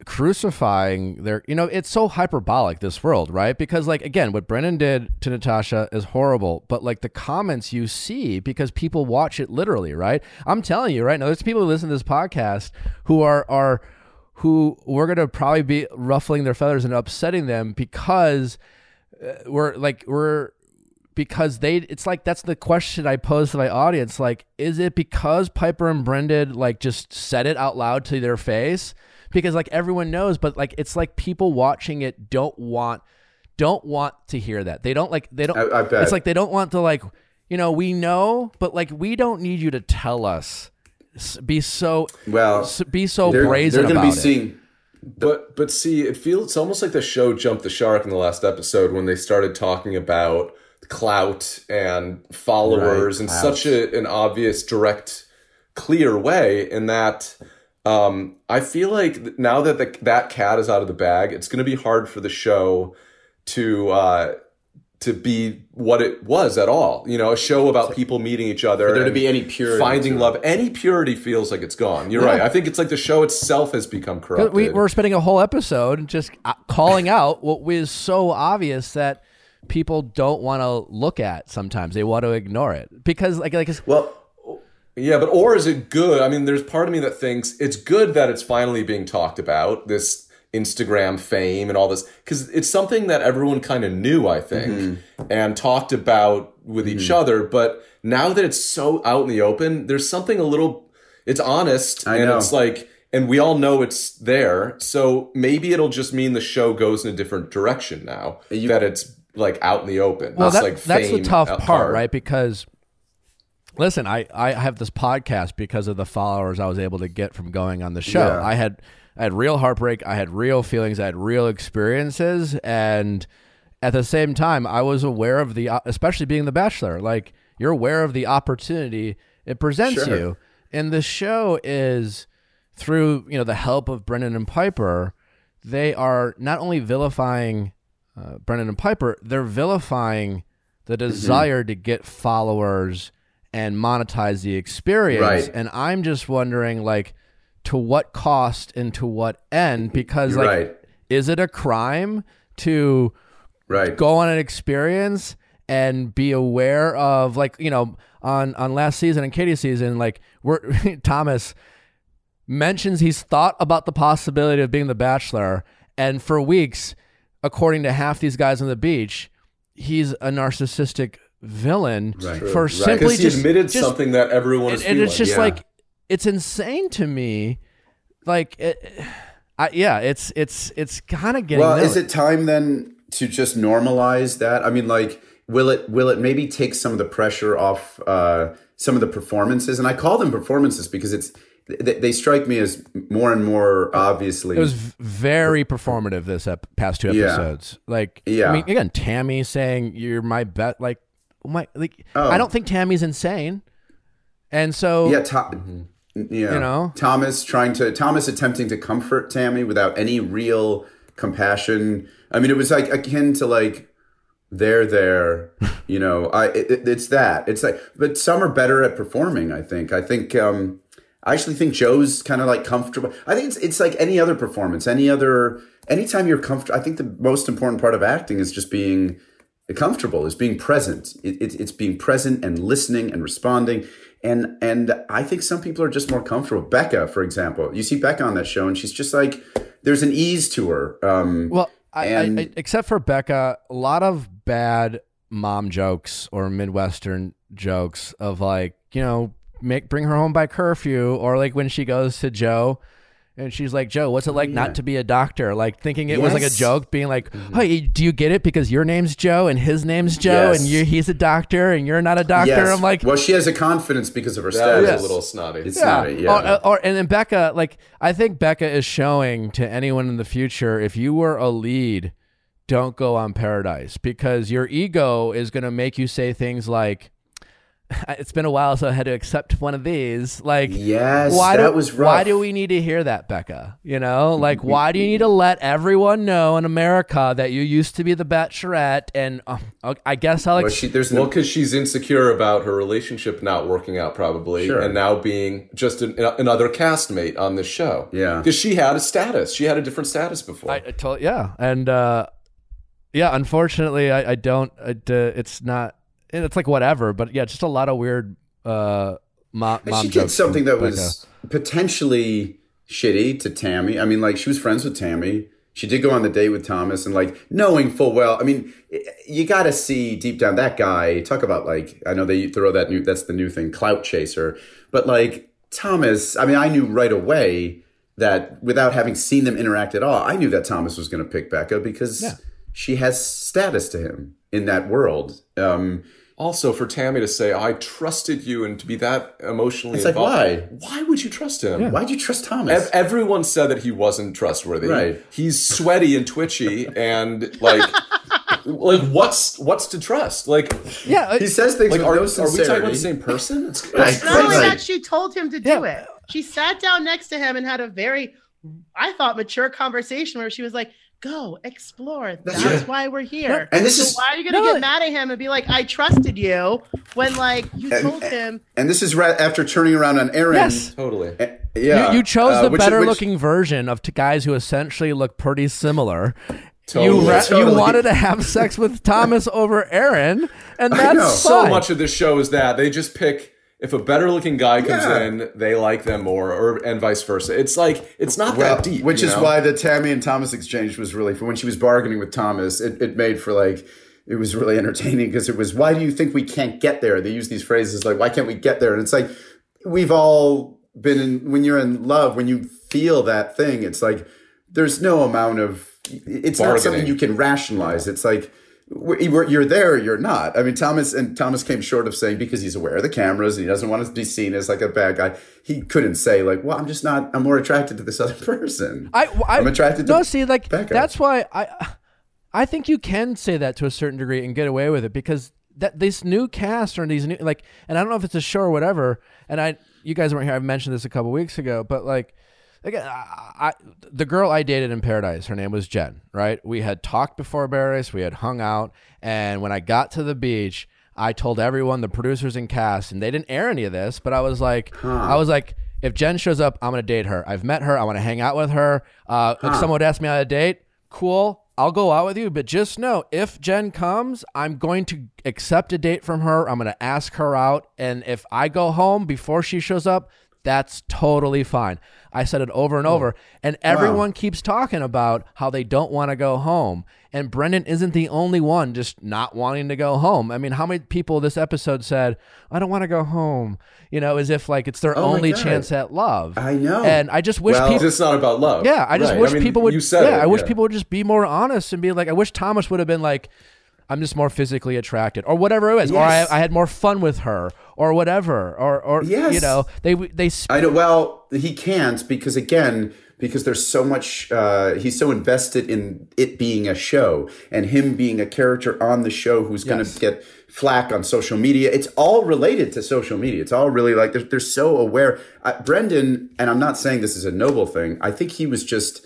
crucifying their, you know, it's so hyperbolic, this world, right? Because like, again, what Brendan did to Natasha is horrible, but like the comments you see, because people watch it literally, right? I'm telling you right now, there's people who listen to this podcast who are, are who we're going to probably be ruffling their feathers and upsetting them because we're like, we're, because they, it's like, that's the question I pose to my audience. Like, is it because Piper and Brendan like just said it out loud to their face? Because like everyone knows, but like it's like people watching it don't want, don't want to hear that. They don't like they don't. I, I bet. It's like they don't want to like, you know, we know, but like we don't need you to tell us. Be so well. Be so they're, brazen they're gonna about be it. Seeing, but but see, it feels it's almost like the show jumped the shark in the last episode when they started talking about clout and followers right. in Ouch. such a, an obvious, direct, clear way, in that. Um, I feel like now that the, that cat is out of the bag, it's going to be hard for the show to uh, to be what it was at all. You know, a show about people meeting each other. For there to be any purity. Finding love. Any purity feels like it's gone. You're yeah. right. I think it's like the show itself has become corrupted. We, we're spending a whole episode just calling out what is so obvious that people don't want to look at sometimes. They want to ignore it. Because, like, like it's... Well, yeah, but or is it good? I mean, there's part of me that thinks it's good that it's finally being talked about, this Instagram fame and all this, because it's something that everyone kind of knew, I think, mm-hmm. and talked about with mm-hmm. each other. But now that it's so out in the open, there's something a little, it's honest. I and know. It's like, and we all know it's there. So maybe it'll just mean the show goes in a different direction now you, that it's like out in the open. Well, that's, that, like that's the tough part, part, right? Because... Listen, I, I have this podcast because of the followers I was able to get from going on the show. Yeah. I had I had real heartbreak, I had real feelings, I had real experiences, and at the same time, I was aware of the, especially being The Bachelor, like you're aware of the opportunity it presents sure. you. And the show is through, you know, the help of Brendan and Piper, they are not only vilifying uh, Brendan and Piper, they're vilifying the desire mm-hmm. to get followers and monetize the experience. Right. And I'm just wondering, like, to what cost and to what end? Because, like, right. is it a crime to right. go on an experience and be aware of, like, you know, on, on last season and Katie's season, like, we're Thomas mentions he's thought about the possibility of being the Bachelor, and for weeks, according to half these guys on the beach, he's a narcissistic villain right. for right. simply he just admitted just, something that everyone is and, and it's just yeah. like it's insane to me. Like, it, I, yeah, it's it's it's kind of getting. Well, is it time then to just normalize that? I mean, like, will it will it maybe take some of the pressure off uh, some of the performances? And I call them performances because it's. They strike me as more and more obviously. It was very performative this ep- past two episodes. Yeah. Like, yeah. I mean, again, Tammy saying you're my bet. Like, my like, oh. I don't think Tammy's insane, and so yeah, to- yeah, you know, Thomas trying to Thomas attempting to comfort Tammy without any real compassion. I mean, it was like akin to like. They're there, you know. I it, it's that it's like, but some are better at performing. I think. I think. um I actually think Joe's kind of like comfortable. I think it's it's like any other performance, any other, anytime you're comfortable. I think the most important part of acting is just being comfortable, is being present. It, it, it's being present and listening and responding. And and I think some people are just more comfortable. Becca, for example, you see Becca on that show, and she's just like, there's an ease to her. Um, well, I, and- I, I, except for Becca, a lot of bad mom jokes or Midwestern jokes of like, you know, Make bring her home by curfew, or like when she goes to Joe and she's like, Joe, what's it like yeah. not to be a doctor? Like thinking it yes. was like a joke, being like, mm-hmm. hey, do you get it because your name's Joe and his name's Joe yes. and you, he's a doctor and you're not a doctor? Yes. I'm like, well, she has a confidence because of her status. Yes. A little snotty. It's yeah. snotty, yeah. Or, or, and then Becca, like, I think Becca is showing to anyone in the future, if you were a lead, don't go on Paradise, because your ego is going to make you say things like, it's been a while, so I had to accept one of these. Like, yes, why that do, was rough. Why do we need to hear that, Becca? You know, like, why do you need to let everyone know in America that you used to be the Bachelorette? And uh, I guess I'll. Well, ex- she, there's no- well, because she's insecure about her relationship not working out, probably, sure. and now being just an, another castmate on this show. Yeah, because she had a status. She had a different status before. I, I told, yeah, and uh, yeah, unfortunately, I, I don't. I, uh, it's not. And it's like whatever, but yeah, just a lot of weird uh, mom, mom she did something that was potentially shitty to Tammy. I mean, like, she was friends with Tammy. She did go on the date with Thomas, and like, knowing full well, I mean, you got to see deep down that guy. Talk about like, I know they throw that new, that's the new thing, clout chaser. But like Thomas, I mean, I knew right away that without having seen them interact at all, I knew that Thomas was going to pick Becca because yeah. she has status to him in that world. Um, Also, for Tammy to say, oh, I trusted you, and to be that emotionally it's involved. Like, why? Why would you trust him? Yeah. Why'd you trust Thomas? E- everyone said that he wasn't trustworthy. Right. He's sweaty and twitchy and like... Like, what's what's to trust? Like, yeah, he says things like, with are, no sincerity. Are we talking about the same person? It's, it's right. Not only that, she told him to do yeah. it. She sat down next to him and had a very, I thought, mature conversation where she was like, go explore. That's yeah. why we're here. And this so is why are you going to no, get mad at him and be like, I trusted you when like you and, told him. And this is right after turning around on Aaron. Yes. Totally. And, yeah. You, you chose the uh, which, better which, looking version of t- guys who essentially look pretty similar. Totally. You, re- totally. You wanted to have sex with Thomas over Aaron, and that's fine. So much of this show is that they just pick. If a better looking guy comes yeah. in, they like them more, or and vice versa. It's like, it's not well, that deep. Which you know? Is why the Tammy and Thomas exchange was really, for when she was bargaining with Thomas, it, it made for like, it was really entertaining because it was, why do you think we can't get there? They use these phrases like, why can't we get there? And it's like, we've all been in, when you're in love, when you feel that thing, it's like, there's no amount of, it's bargaining. Not something you can rationalize. It's like, you're there or you're not. I mean, Thomas and Thomas came short of saying, because he's aware of the cameras and he doesn't want to be seen as like a bad guy. He couldn't say like, well, I'm just not, I'm more attracted to this other person. I, I, I'm attracted to no, see, like, Becca. That's why I I think you can say that to a certain degree and get away with it, because that this new cast or these new, like, and I don't know if it's a show or whatever. And I, you guys weren't here. I mentioned this a couple weeks ago, but like, Again, I, I, the girl I dated in Paradise, her name was Jen, right? We had talked before Paradise, we had hung out, and when I got to the beach, I told everyone, the producers and cast, and they didn't air any of this, but I was like, huh. I was like, if Jen shows up, I'm gonna date her. I've met her, I want to hang out with her. Uh, huh. If someone would ask me on a date, cool, I'll go out with you, but just know if Jen comes, I'm going to accept a date from her. I'm gonna ask her out, and if I go home before she shows up, That's totally fine. I said it over and over, and everyone wow. keeps talking about how they don't want to go home, and Brendan isn't the only one just not wanting to go home. I mean, how many people this episode said, I don't want to go home, you know, as if like it's their oh only chance at love. I know. And I just wish well, people... It's not about love. Yeah, I just right. wish I mean, people would... You said yeah, it, I yeah. wish people would just be more honest and be like, I wish Thomas would have been like, I'm just more physically attracted or whatever it was, yes. or I, I had more fun with her or whatever, or, or yes. you know, they, they, sp- I know, well, he can't because again, because there's so much, uh, he's so invested in it being a show and him being a character on the show who's going to yes. get flack on social media. It's all related to social media. It's all really like, they're, they're so aware. Uh, Brendan, and I'm not saying this is a noble thing. I think he was just,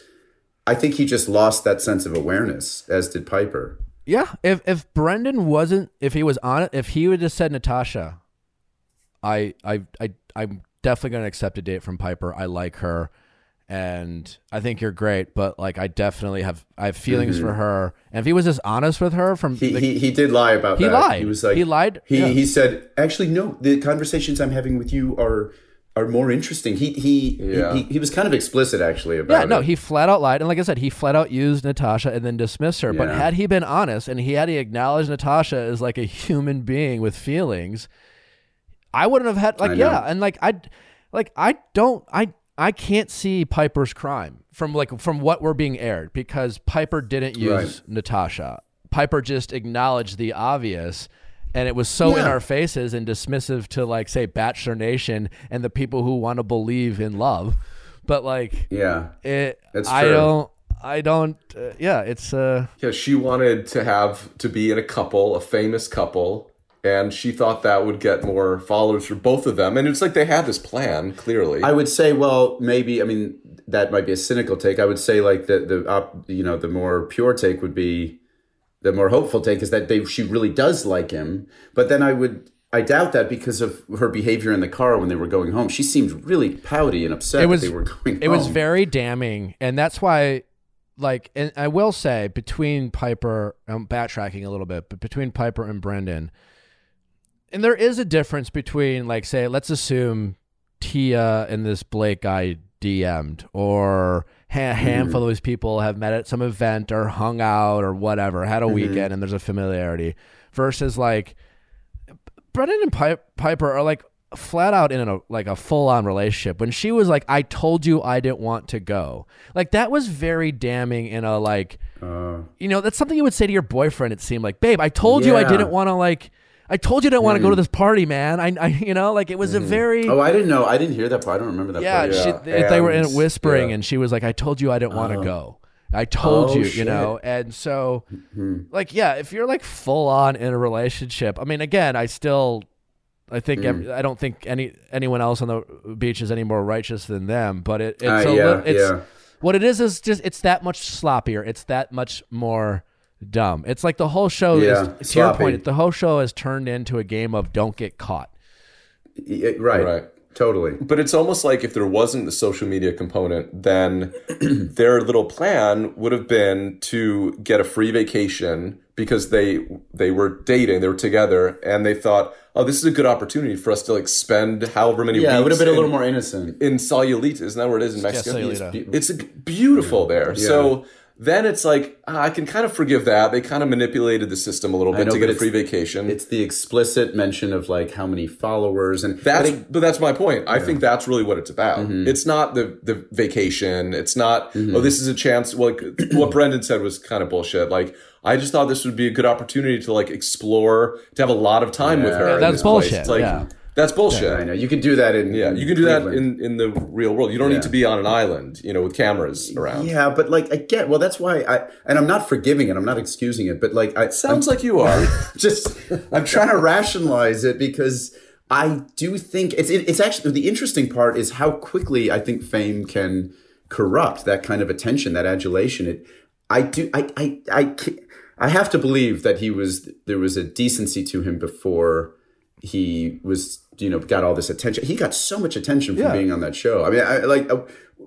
I think he just lost that sense of awareness, as did Piper. Yeah, if if Brendan wasn't, if he was on it, if he would have said, Natasha, I I I I'm definitely gonna accept a date from Piper. I like her, and I think you're great, but like I definitely have I have feelings mm-hmm. for her. And if he was just honest with her, from he the, he, he did lie about he that. He lied. He was like he lied. He yeah. he said actually no. The conversations I'm having with you are. are more interesting. He he, yeah. he he was kind of explicit actually about it. Yeah, no, it. he flat out lied. And like I said, he flat out used Natasha and then dismissed her. Yeah. But had he been honest and he had he acknowledged Natasha as like a human being with feelings, I wouldn't have had like I yeah. know. And like I like I don't I I can't see Piper's crime from like from what we're being aired because Piper didn't use right. Natasha. Piper just acknowledged the obvious. And it was so yeah. in our faces and dismissive to like say Bachelor Nation and the people who want to believe in love, but like yeah, it. That's true. I don't. I don't. Uh, yeah, it's. Uh, yeah, she wanted to have to be in a couple, a famous couple, and she thought that would get more followers for both of them. And it's like they had this plan clearly. I would say, well, maybe. I mean, that might be a cynical take. I would say, like the the uh, you know the more pure take would be. The more hopeful take is that they, she really does like him. But then I would, I doubt that because of her behavior in the car when they were going home. She seemed really pouty and upset it was, that they were going home. It was very damning. And that's why, like, and I will say between Piper, I'm backtracking a little bit, but between Piper and Brendan, and there is a difference between, like, say, let's assume Tia and this Blake guy D M'd or... a handful of these people have met at some event or hung out or whatever, had a mm-hmm. weekend, and there's a familiarity versus like Brendan and Pi- Piper are like flat out in a like a full-on relationship. When she was like, I told you I didn't want to go, like that was very damning in a like uh, you know, that's something you would say to your boyfriend. It seemed like, babe, I told yeah. you I didn't want to like I told you I didn't want to mm. go to this party, man. I, I you know, like it was mm. a very. Oh, I didn't know. I didn't hear that part. I don't remember that yeah, part. She, yeah, they, and, they were in whispering, yeah. and she was like, "I told you I didn't want to oh. go. I told oh, you, shit. you know." And so, mm-hmm. like, yeah, if you're like full on in a relationship, I mean, again, I still, I think, mm. every, I don't think any anyone else on the beach is any more righteous than them. But it, it's, uh, a yeah, li- it's yeah. what it is is just it's that much sloppier. It's that much more. Dumb. It's like the whole show yeah, is, to your point, the whole show has turned into a game of don't get caught. It, right. Right. Totally. But it's almost like if there wasn't the social media component, then their little plan would have been to get a free vacation because they they were dating, they were together, and they thought, oh, this is a good opportunity for us to like spend however many yeah, weeks. Yeah, it would have been in, a little more innocent. In Sayulita, isn't that where it is in Mexico? Yeah, it's, it's beautiful yeah. there. Yeah. So... then it's like, ah, I can kind of forgive that. They kind of manipulated the system a little bit know, to get a free vacation. It's the explicit mention of like how many followers. And that's, but, it, but that's my point. Yeah. I think that's really what it's about. Mm-hmm. It's not the, the vacation. It's not, mm-hmm. oh, this is a chance. Well, like, what Brendan said was kind of bullshit. Like, I just thought this would be a good opportunity to like explore, to have a lot of time yeah. with her. Yeah, that's bullshit. Place. It's like, yeah. That's bullshit. Yeah, I know. You can do that in yeah. You can do Cleveland. that in, in the real world. You don't yeah. need to be on an island, you know, with cameras around. Yeah, but like again, well, that's why I and I'm not forgiving it. I'm not excusing it. But like, I, sounds I'm, like you are. Just I'm trying to rationalize it because I do think it's it, it's actually the interesting part is how quickly I think fame can corrupt that kind of attention, that adulation. It. I do. I I I I have to believe that he was there was a decency to him before. He was, you know, got all this attention. He got so much attention from yeah. being on that show. I mean, I like,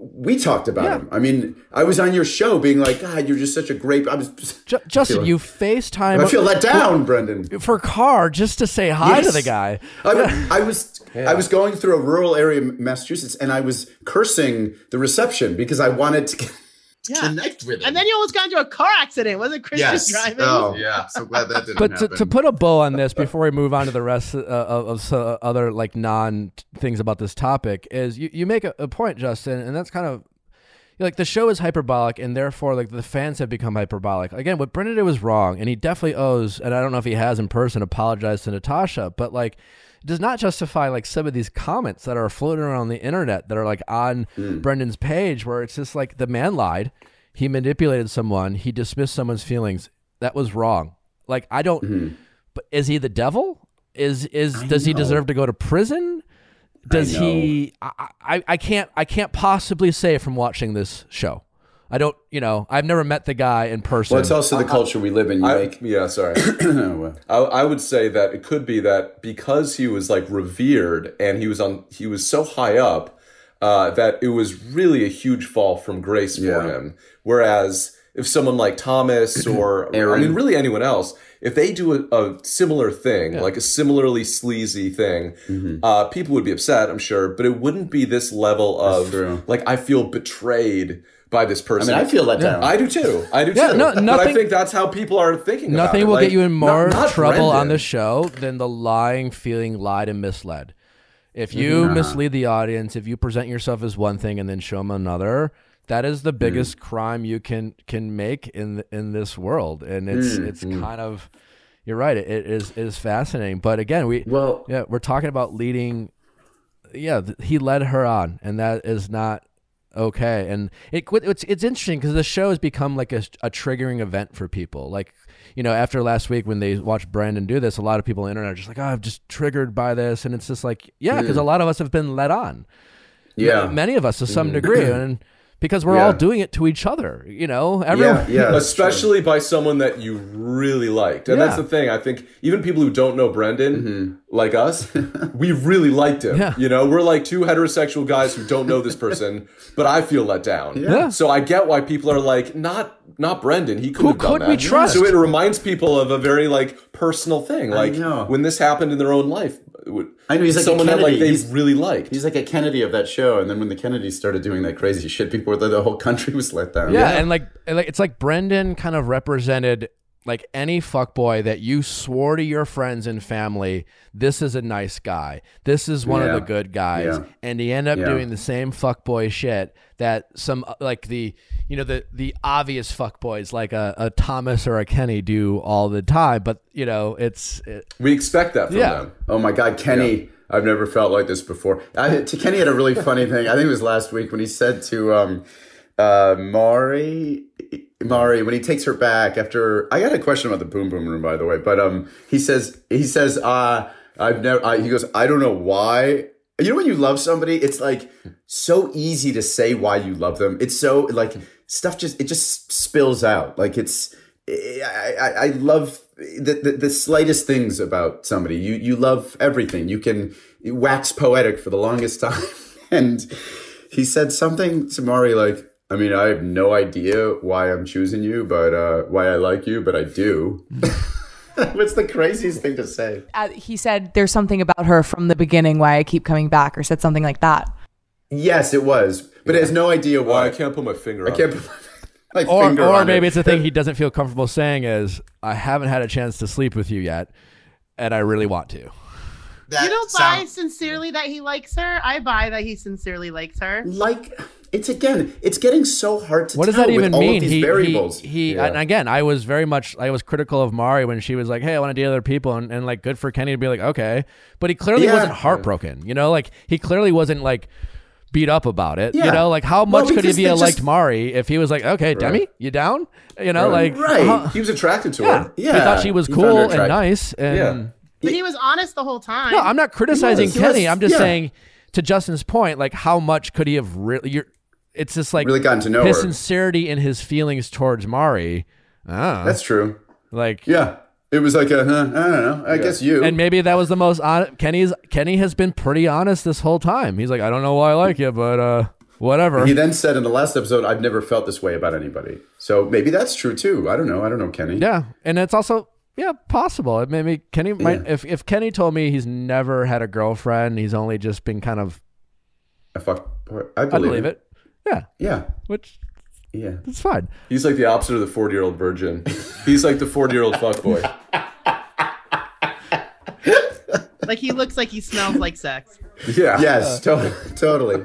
we talked about yeah. him. I mean, I was on your show being like, God, you're just such a great. I was J- Justin, I like, you FaceTime. I feel let down, for, Brendan. For Carr, just to say hi yes. to the guy. I, yeah. I was yeah. I was going through a rural area in Massachusetts, and I was cursing the reception because I wanted to, to yeah. connect with him. And then you almost got into a car accident. Wasn't Chris yes. just driving? Oh, yeah. So glad that didn't but happen. But to, to put a bow on this before we move on to the rest of, of, of other like non things about this topic is you, you make a, a point, Justin, and that's kind of, like, the show is hyperbolic, and therefore, like, the fans have become hyperbolic. Again, what Brendan did was wrong, and he definitely owes, and I don't know if he has in person, apologized to Natasha, but, like, it does not justify, like, some of these comments that are floating around the internet that are, like, on mm. Brendan's page, where it's just, like, the man lied, he manipulated someone, he dismissed someone's feelings. That was wrong. Like, I don't, mm. but is he the devil? Is, is, I does know. He deserve to go to prison? Does he? I, I I can't I can't possibly say from watching this show. I don't. You know, I've never met the guy in person. Well, it's also the culture we live in. You I, make. Yeah, sorry. I, I would say that it could be that because he was like revered and he was on he was so high up uh, that it was really a huge fall from grace for yeah. him. Whereas if someone like Thomas or Aaron, I mean, really anyone else. If they do a, a similar thing, yeah. like a similarly sleazy thing, mm-hmm. uh, people would be upset, I'm sure. But it wouldn't be this level of, like, I feel betrayed by this person. I mean, I feel let down. Yeah. I do, too. I do, yeah, too. No, nothing, but I think that's how people are thinking about it. Nothing will like, get you in more not, not trouble Brendan. On the show than the lying, feeling lied and misled. If you mm-hmm. mislead the audience, if you present yourself as one thing and then show them another... That is the biggest mm. crime you can can make in in this world, and it's mm. it's mm. kind of you're right. It, it is it is fascinating, but again, we well yeah we're talking about leading. Yeah, th- he led her on, and that is not okay. And it it's it's interesting because the show has become like a, a triggering event for people. Like you know, after last week when they watched Brendan do this, a lot of people on the internet are just like, oh, I'm just triggered by this, and it's just like yeah, because mm. a lot of us have been led on. Yeah, many, many of us to some mm. degree, and. Because we're yeah. all doing it to each other, you know? Everyone, yeah, yeah. Especially by someone that you really liked. And yeah. that's the thing. I think even people who don't know Brendan, mm-hmm. like us, we really liked him. Yeah. You know, we're like two heterosexual guys who don't know this person, but I feel let down. Yeah. yeah. So I get why people are like, not not Brendan. He could have done that. Who could we trust? So it reminds people of a very, like, personal thing. Like, when this happened in their own life. I know he's like someone that like they he's, really liked. He's like a Kennedy of that show, and then when the Kennedys started doing that crazy shit, people the, the whole country was let down. Yeah, yeah. and like, like it's like Brendan kind of represented like any fuckboy that you swore to your friends and family, this is a nice guy, this is one yeah. of the good guys, yeah. and he ended up yeah. doing the same fuckboy shit that some like the you know the the obvious fuckboys like a, a Thomas or a Kenny do all the time. But you know it's it, we expect that from yeah. them. Oh my God, Kenny. Yeah. I've never felt like this before. I, to Kenny had a really funny thing. I think it was last week when he said to um, uh, Mari, Mari when he takes her back after. I got a question about the Boom Boom Room, by the way. But um, he says he says uh, I've never. I, he goes, I don't know why. You know when you love somebody, it's like so easy to say why you love them. It's so like stuff just it just spills out. Like it's I I, I love. The, the the slightest things about somebody. You you love everything. You can wax poetic for the longest time. And he said something to Mari like, I mean, I have no idea why I'm choosing you, but uh, why I like you, but I do. What's the craziest thing to say? Uh, he said there's something about her from the beginning why I keep coming back or said something like that. Yes, it was. But yeah. It has no idea why. Oh, I can't put my finger on I can't it. Put my Like or or maybe it. It's a thing he doesn't feel comfortable saying is, I haven't had a chance to sleep with you yet, and I really want to. That you don't sounds- buy sincerely that he likes her? I buy that he sincerely likes her. Like, it's again, it's getting so hard to what tell does that even with mean? All of these he, variables. He, he yeah. and again, I was very much, I was critical of Mari when she was like, hey, I want to date other people, and, and like, good for Kenny to be like, okay. But he clearly yeah. wasn't heartbroken, you know? Like, he clearly wasn't like, beat up about it yeah. you know like how much well, could he have just, liked Mari if he was like okay right. Demi you down you know right. like right uh, he was attracted to yeah. her yeah he thought she was he cool and nice and yeah. but he was honest the whole time. No, I'm not criticizing he was, he Kenny was, I'm just yeah. saying to Justin's point like how much could he have really you're it's just like really gotten to know his her. Sincerity in his feelings towards Mari uh, that's true like yeah it was like, a, huh, I don't know. I yeah. guess you. And maybe that was the most honest. Kenny's Kenny has been pretty honest this whole time. He's like, I don't know why I like you, but uh, whatever. He then said in the last episode, I've never felt this way about anybody. So maybe that's true too. I don't know. I don't know, Kenny. Yeah. And it's also, yeah, possible. It may be Kenny might, yeah. if, if Kenny told me he's never had a girlfriend, he's only just been kind of, I fuck, I believe, I believe it. it. Yeah. Yeah. Which, yeah, it's fine. He's like the opposite of the forty year old virgin. He's like the forty year old fuckboy. Like he looks like he smells like sex. Yeah. Yes. To- totally.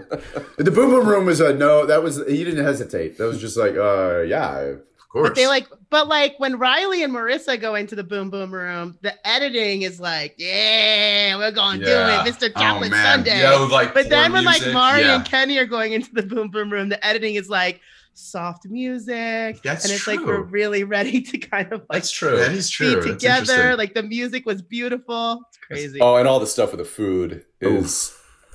The boom boom room was a no. That was he didn't hesitate. That was just like, uh, yeah, of course. But they like, but like when Riley and Marissa go into the boom boom room, the editing is like, yeah, we're gonna yeah. do it, Mister Chocolate oh, Sunday. Yeah, like but then when music, like Mari yeah. and Kenny are going into the boom boom room, the editing is like soft music. That's and it's true. Like we're really ready to kind of like that's true. That is true. Be together. Like the music was beautiful. It's crazy. Oh, and all the stuff with the food is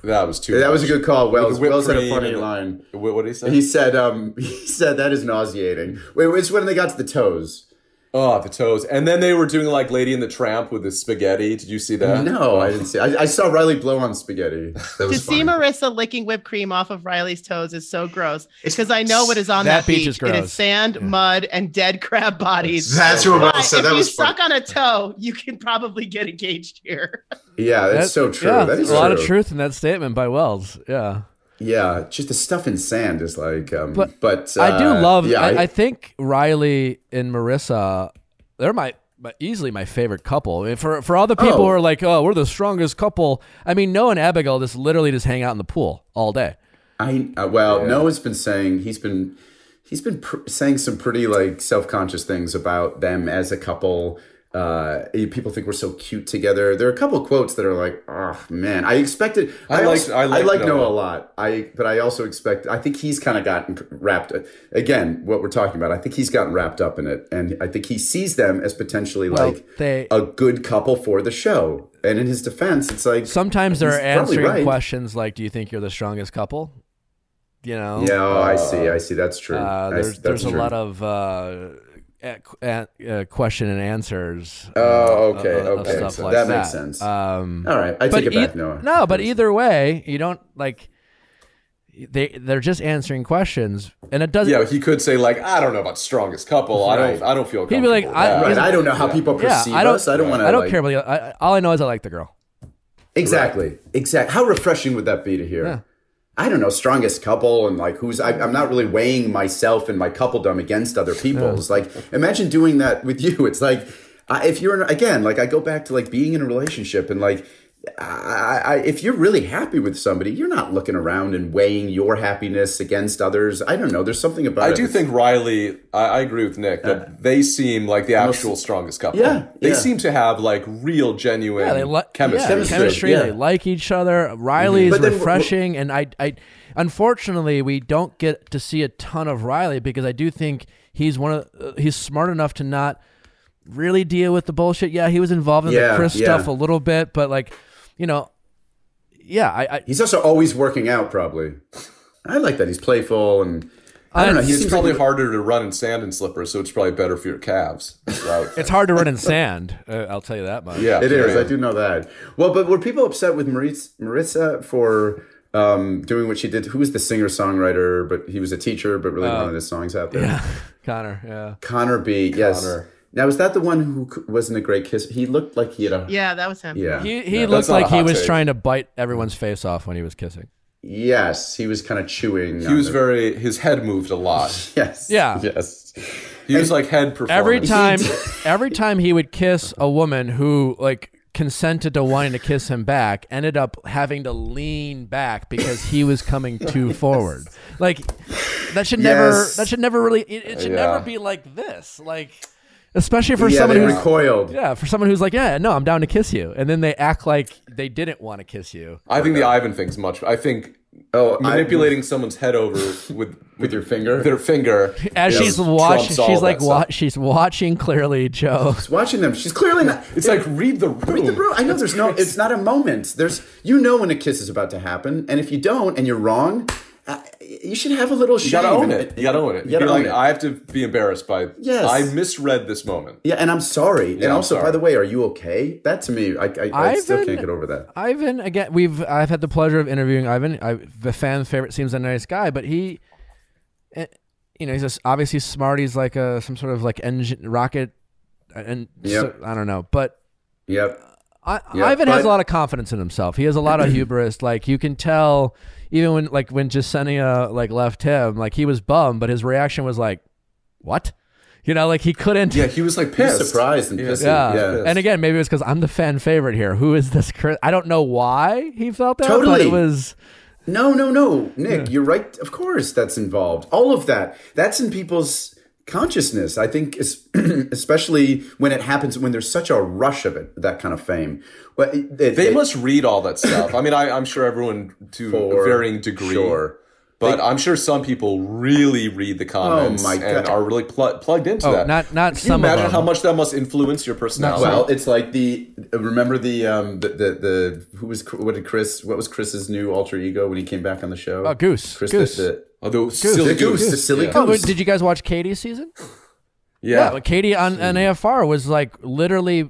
Oof. that was too. That much. was a good call. Wells Wells had a funny line. What did he say? He said, um, he said that is nauseating. Wait, it's when they got to the toes. Oh, the toes. And then they were doing like Lady and the Tramp with the spaghetti. Did you see that? No, I didn't see it. I, I saw Riley blow on spaghetti. That was to fun. See Marissa licking whipped cream off of Riley's toes is so gross. Because I know what is on that, that beach. beach. Is gross. It is sand, yeah. mud, and dead crab bodies. That's so what Riley said. If that was you fun. suck on a toe, you can probably get engaged here. Yeah, that's, that's so true. Yeah, that is a true. lot of truth in that statement by Wells. Yeah. Yeah, just the stuff in sand is like, um, but, but uh, I do love, yeah, I, I think Riley and Marissa, they're my, my easily my favorite couple. I mean, for, for all the people oh. who are like, oh, we're the strongest couple. I mean, Noah and Abigail just literally just hang out in the pool all day. I uh, Well, yeah. Noah's been saying, he's been, he's been pr- saying some pretty like self-conscious things about them as a couple. Uh, people think we're so cute together. There are a couple quotes that are like, oh man, I expected. I, I like I like, I like Noah. Noah a lot. I but I also expect. I think he's kind of gotten wrapped again. What we're talking about, I think he's gotten wrapped up in it, and I think he sees them as potentially well, like they, a good couple for the show. And in his defense, it's like sometimes they're answering right. questions like, "Do you think you're the strongest couple?" You know. Yeah, oh, uh, I see. I see. That's true. Uh, there's I, that's there's true. a lot of. Uh, At, at, uh, question and answers. Uh, oh, okay, of, okay. Of stuff so like that, that makes sense. Um, All right, I take it back, e- Noah. No, but either way, you don't like. They they're just answering questions, and it doesn't. Yeah, he could say like, I don't know about strongest couple. Right. I don't. I don't feel. He'd be like, I, right. I don't know how people perceive yeah, I us. I don't want to. I don't like, care about. You. I, all I know is I like the girl. Exactly. Right. Exactly. How refreshing would that be to hear? Yeah. I don't know, strongest couple and like who's, I, I'm not really weighing myself and my coupledom against other people's. Yeah. Like, imagine doing that with you. It's like, I, if you're, in, again, like I go back to like being in a relationship and like, I, I, if you're really happy with somebody, you're not looking around and weighing your happiness against others. I don't know. There's something about I it. I do think Riley, I, I agree with Nick, that uh, they seem like the actual most, strongest couple. Yeah. They yeah. seem to have like real, genuine yeah, they li- chemistry. Yeah, chemistry. Yeah. They like each other. Riley's mm-hmm. refreshing. Then, and I, I, unfortunately, we don't get to see a ton of Riley because I do think he's one of, uh, he's smart enough to not really deal with the bullshit. Yeah. He was involved in yeah, the Chris yeah. stuff a little bit, but like, you know, yeah. I, I he's also always working out, probably. I like that he's playful, and I don't I, know. He's probably like, harder to run in sand and slippers, so it's probably better for your calves. Right? It's hard to run in sand. Uh, I'll tell you that much. Yeah, it is. I do know that. Well, but were people upset with Maris, Marissa for um, doing what she did? Who was the singer songwriter? But he was a teacher, but really uh, wanted his songs out there. Yeah, Connor. Yeah, Connor B. Connor. Yes. Now, is that the one who wasn't a great kisser? He looked like he had a... Yeah, that was him. Yeah, He, he no, looked like he was take. trying to bite everyone's face off when he was kissing. Yes, he was kind of chewing. He was it. very... His head moved a lot. Yes. Yeah. Yes. He and was like head performance. Every time, every time he would kiss a woman who like consented to wanting to kiss him back, ended up having to lean back because he was coming too yes. forward. Like, that should yes. never... That should never really... It, it should yeah. never be like this. Like... Especially for yeah, someone who's recoiled. Yeah, for someone who's like, yeah, no, I'm down to kiss you, and then they act like they didn't want to kiss you. I think the Ivan thing's much. I think oh, manipulating I, someone's head over with with your finger, their finger, as she's know, watching. She's like, wa- she's watching clearly, Joe. She's watching them. She's clearly not. It's it, like read the room. Read the room. I know there's no. It's not a moment. There's you know when a kiss is about to happen, and if you don't, and you're wrong. I, you should have a little shame. You gotta own it. You gotta own it. You gotta own it. I have to be embarrassed by. Yes. I misread this moment. Yeah, and I'm sorry. Yeah, and also, sorry. By the way, are you okay? That to me, I, I, I Ivan, still can't get over that. Ivan, again, we've I've had the pleasure of interviewing Ivan. I, the fan favorite, seems a nice guy, but he, you know, he's just, obviously smart. He's like a some sort of like engine rocket, and yep. so, I don't know, but yep. I, yeah, Ivan but, has a lot of confidence in himself. He has a lot of hubris. Like you can tell, even when like when Jessenia like left him, like he was bummed, but his reaction was like, "What?" You know, like he couldn't. Yeah, he was like pissed, was surprised, and pissed. Yeah. yeah, and again, maybe it was because I'm the fan favorite here. Who is this? Chris? I don't know why he felt that. Totally, but it was. No, no, no, Nick, yeah. you're right. Of course, that's involved. All of that. That's in people's consciousness, I think, is especially when it happens, when there's such a rush of it, that kind of fame. Well, it, it, they it, must read all that stuff. I mean, I, I'm sure everyone to a varying degree, sure. but they, I'm sure some people really read the comments oh my God. and are really pl- plugged into oh, that. Not, not Can you some imagine of them. how much that must influence your personality? Well, it's like the remember the um the the, the who was what did Chris what was Chris's new alter ego when he came back on the show? Oh, Goose. Chris Goose. The, the, Oh, the silly goose. goose. The silly yeah. goose. Oh, did you guys watch Katie's season? Yeah. yeah Katie on, on A F R was like literally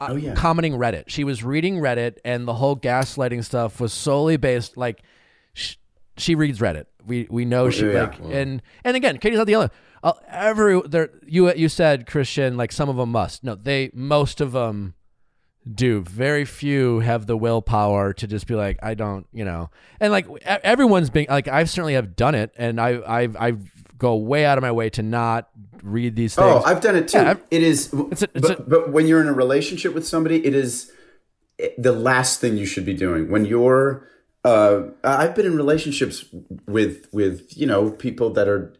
oh, yeah. commenting Reddit. She was reading Reddit, and the whole gaslighting stuff was solely based, like, sh- she reads Reddit. We we know she, yeah. like, wow. and, and again, Katie's not the only one. Every, there, you, you said, Christian, like, some of them must. No, they, most of them do. Very few have the willpower to just be like, I don't, you know, and like everyone's being like, I certainly have done it, and I I I go way out of my way to not read these things. Oh, I've done it too. Yeah, it is, it's a, it's but, a, but when you're in a relationship with somebody, it is the last thing you should be doing. When you're, uh, I've been in relationships with with you know people that are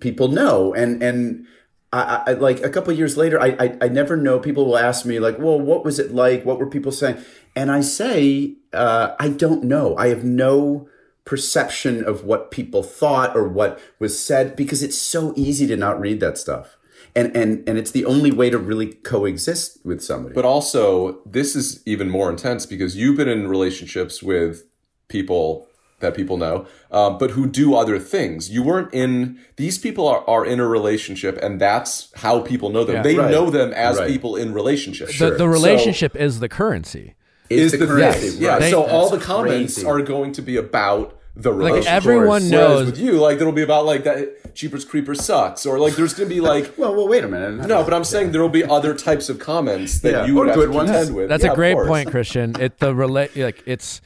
people know and and. I, I like a couple of years later, I, I I never know. People will ask me like, well, what was it like? What were people saying? And I say, uh, I don't know. I have no perception of what people thought or what was said, because it's so easy to not read that stuff. And, and, and it's the only way to really coexist with somebody. But also, this is even more intense because you've been in relationships with people that people know, um, but who do other things. You weren't in, these people are, are in a relationship, and that's how people know them. Yeah, they right. know them as right. people in relationships. The, sure. the relationship so, is the currency. Is, is the, the currency. Yes. Yeah, they, so all the comments crazy. are going to be about the relationship. Like everyone knows. With you, like there'll be about like that Jeepers Creepers sucks, or like there's going to be like. well, well, wait a minute. No, but I'm saying yeah. there'll be other types of comments that yeah. you or would have to contend with. That's yeah, a great point, Christian. It the rela- like it's.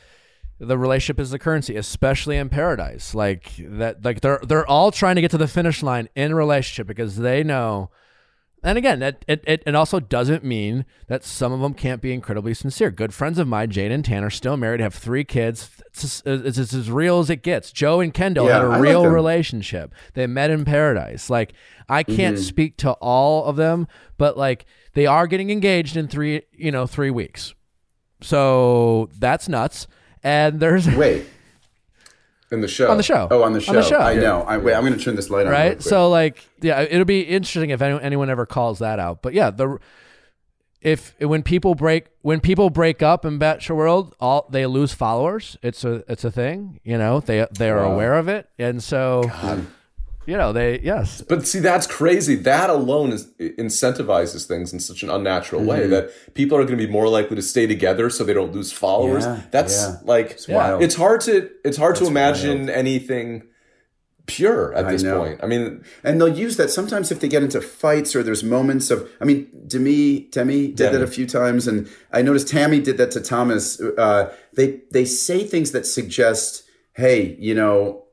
The relationship is the currency, especially in Paradise. Like that, like they're they're all trying to get to the finish line in a relationship because they know. And again, that it, it it also doesn't mean that some of them can't be incredibly sincere. Good friends of mine, Jane and Tanner, still married, have three kids. It's, it's, it's as real as it gets. Joe and Kendall yeah, had a I real like relationship. They met in Paradise. Like I can't mm-hmm. speak to all of them, but like they are getting engaged in three you know three weeks, so that's nuts. And there's wait in the show on the show oh on the show, on the show. I yeah. know I wait I'm gonna turn this light on right so like yeah it'll be interesting if anyone, anyone ever calls that out, but yeah the if when people break when people break up in Bachelor World, all they lose followers. It's a it's a thing, you know, they they are wow. aware of it, and so God. you know they yes but see that's crazy. That alone is incentivizes things in such an unnatural mm-hmm. way that people are going to be more likely to stay together so they don't lose followers. yeah, that's yeah. like it's, wild. it's hard to it's hard that's to imagine wild. anything pure at I this know. point. I mean, and they'll use that sometimes if they get into fights or there's moments of, I mean, Demi, Demi did Demi. that a few times, and I noticed Tammy did that to Thomas. uh they they say things that suggest, hey, you know,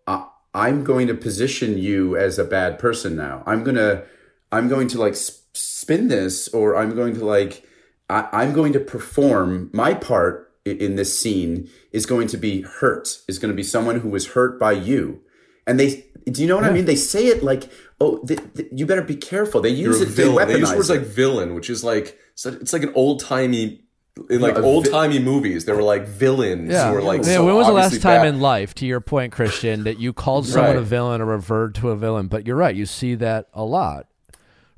I'm going to position you as a bad person now. I'm going to, I'm going to like sp- spin this, or I'm going to like, I- I'm going to perform my part in-, in this scene is going to be hurt, is going to be someone who was hurt by you. And they, do you know what yeah. I mean? They say it like, oh, th- th- you better be careful. They use You're it, they weaponize They use words it. like villain, which is like, it's like an old timey. In like no, old timey vi- movies, there were like villains yeah. who were like. Yeah, so when was the last time bad. in life, to your point, Christian, that you called someone right. a villain or referred to a villain? But you're right, you see that a lot,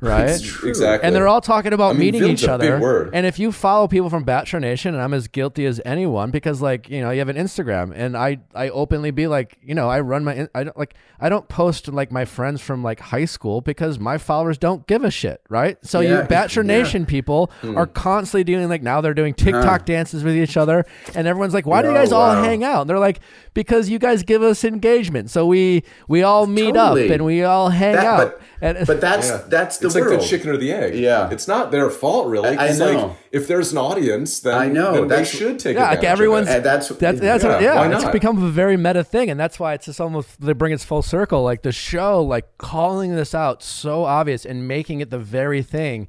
right? It's true. Exactly. And they're all talking about I mean, meeting each other. Big word. And if you follow people from Bachelor Nation, and I'm as guilty as anyone, because like, you know, you have an Instagram, and I, I openly be like, you know, I run my, I don't like, I don't post like my friends from like high school because my followers don't give a shit. Right. So yeah, you Bachelor yeah. Nation people mm. are constantly doing like, now they're doing TikTok uh. dances with each other. And everyone's like, why do you guys oh, wow. all hang out? And they're like, because you guys give us engagement. So we, we all meet totally. up and we all hang that, out. But, and, but that's, yeah. that's the, it's world. Like the chicken or the egg. Yeah. It's not their fault, really. I, I know. Like, if there's an audience, then, I know. then they should take yeah, like everyone's, of it. That's, that's, that's yeah, what, yeah, why not? It's become a very meta thing. And that's why it's just almost, they bring it full circle. Like the show, like calling this out so obvious and making it the very thing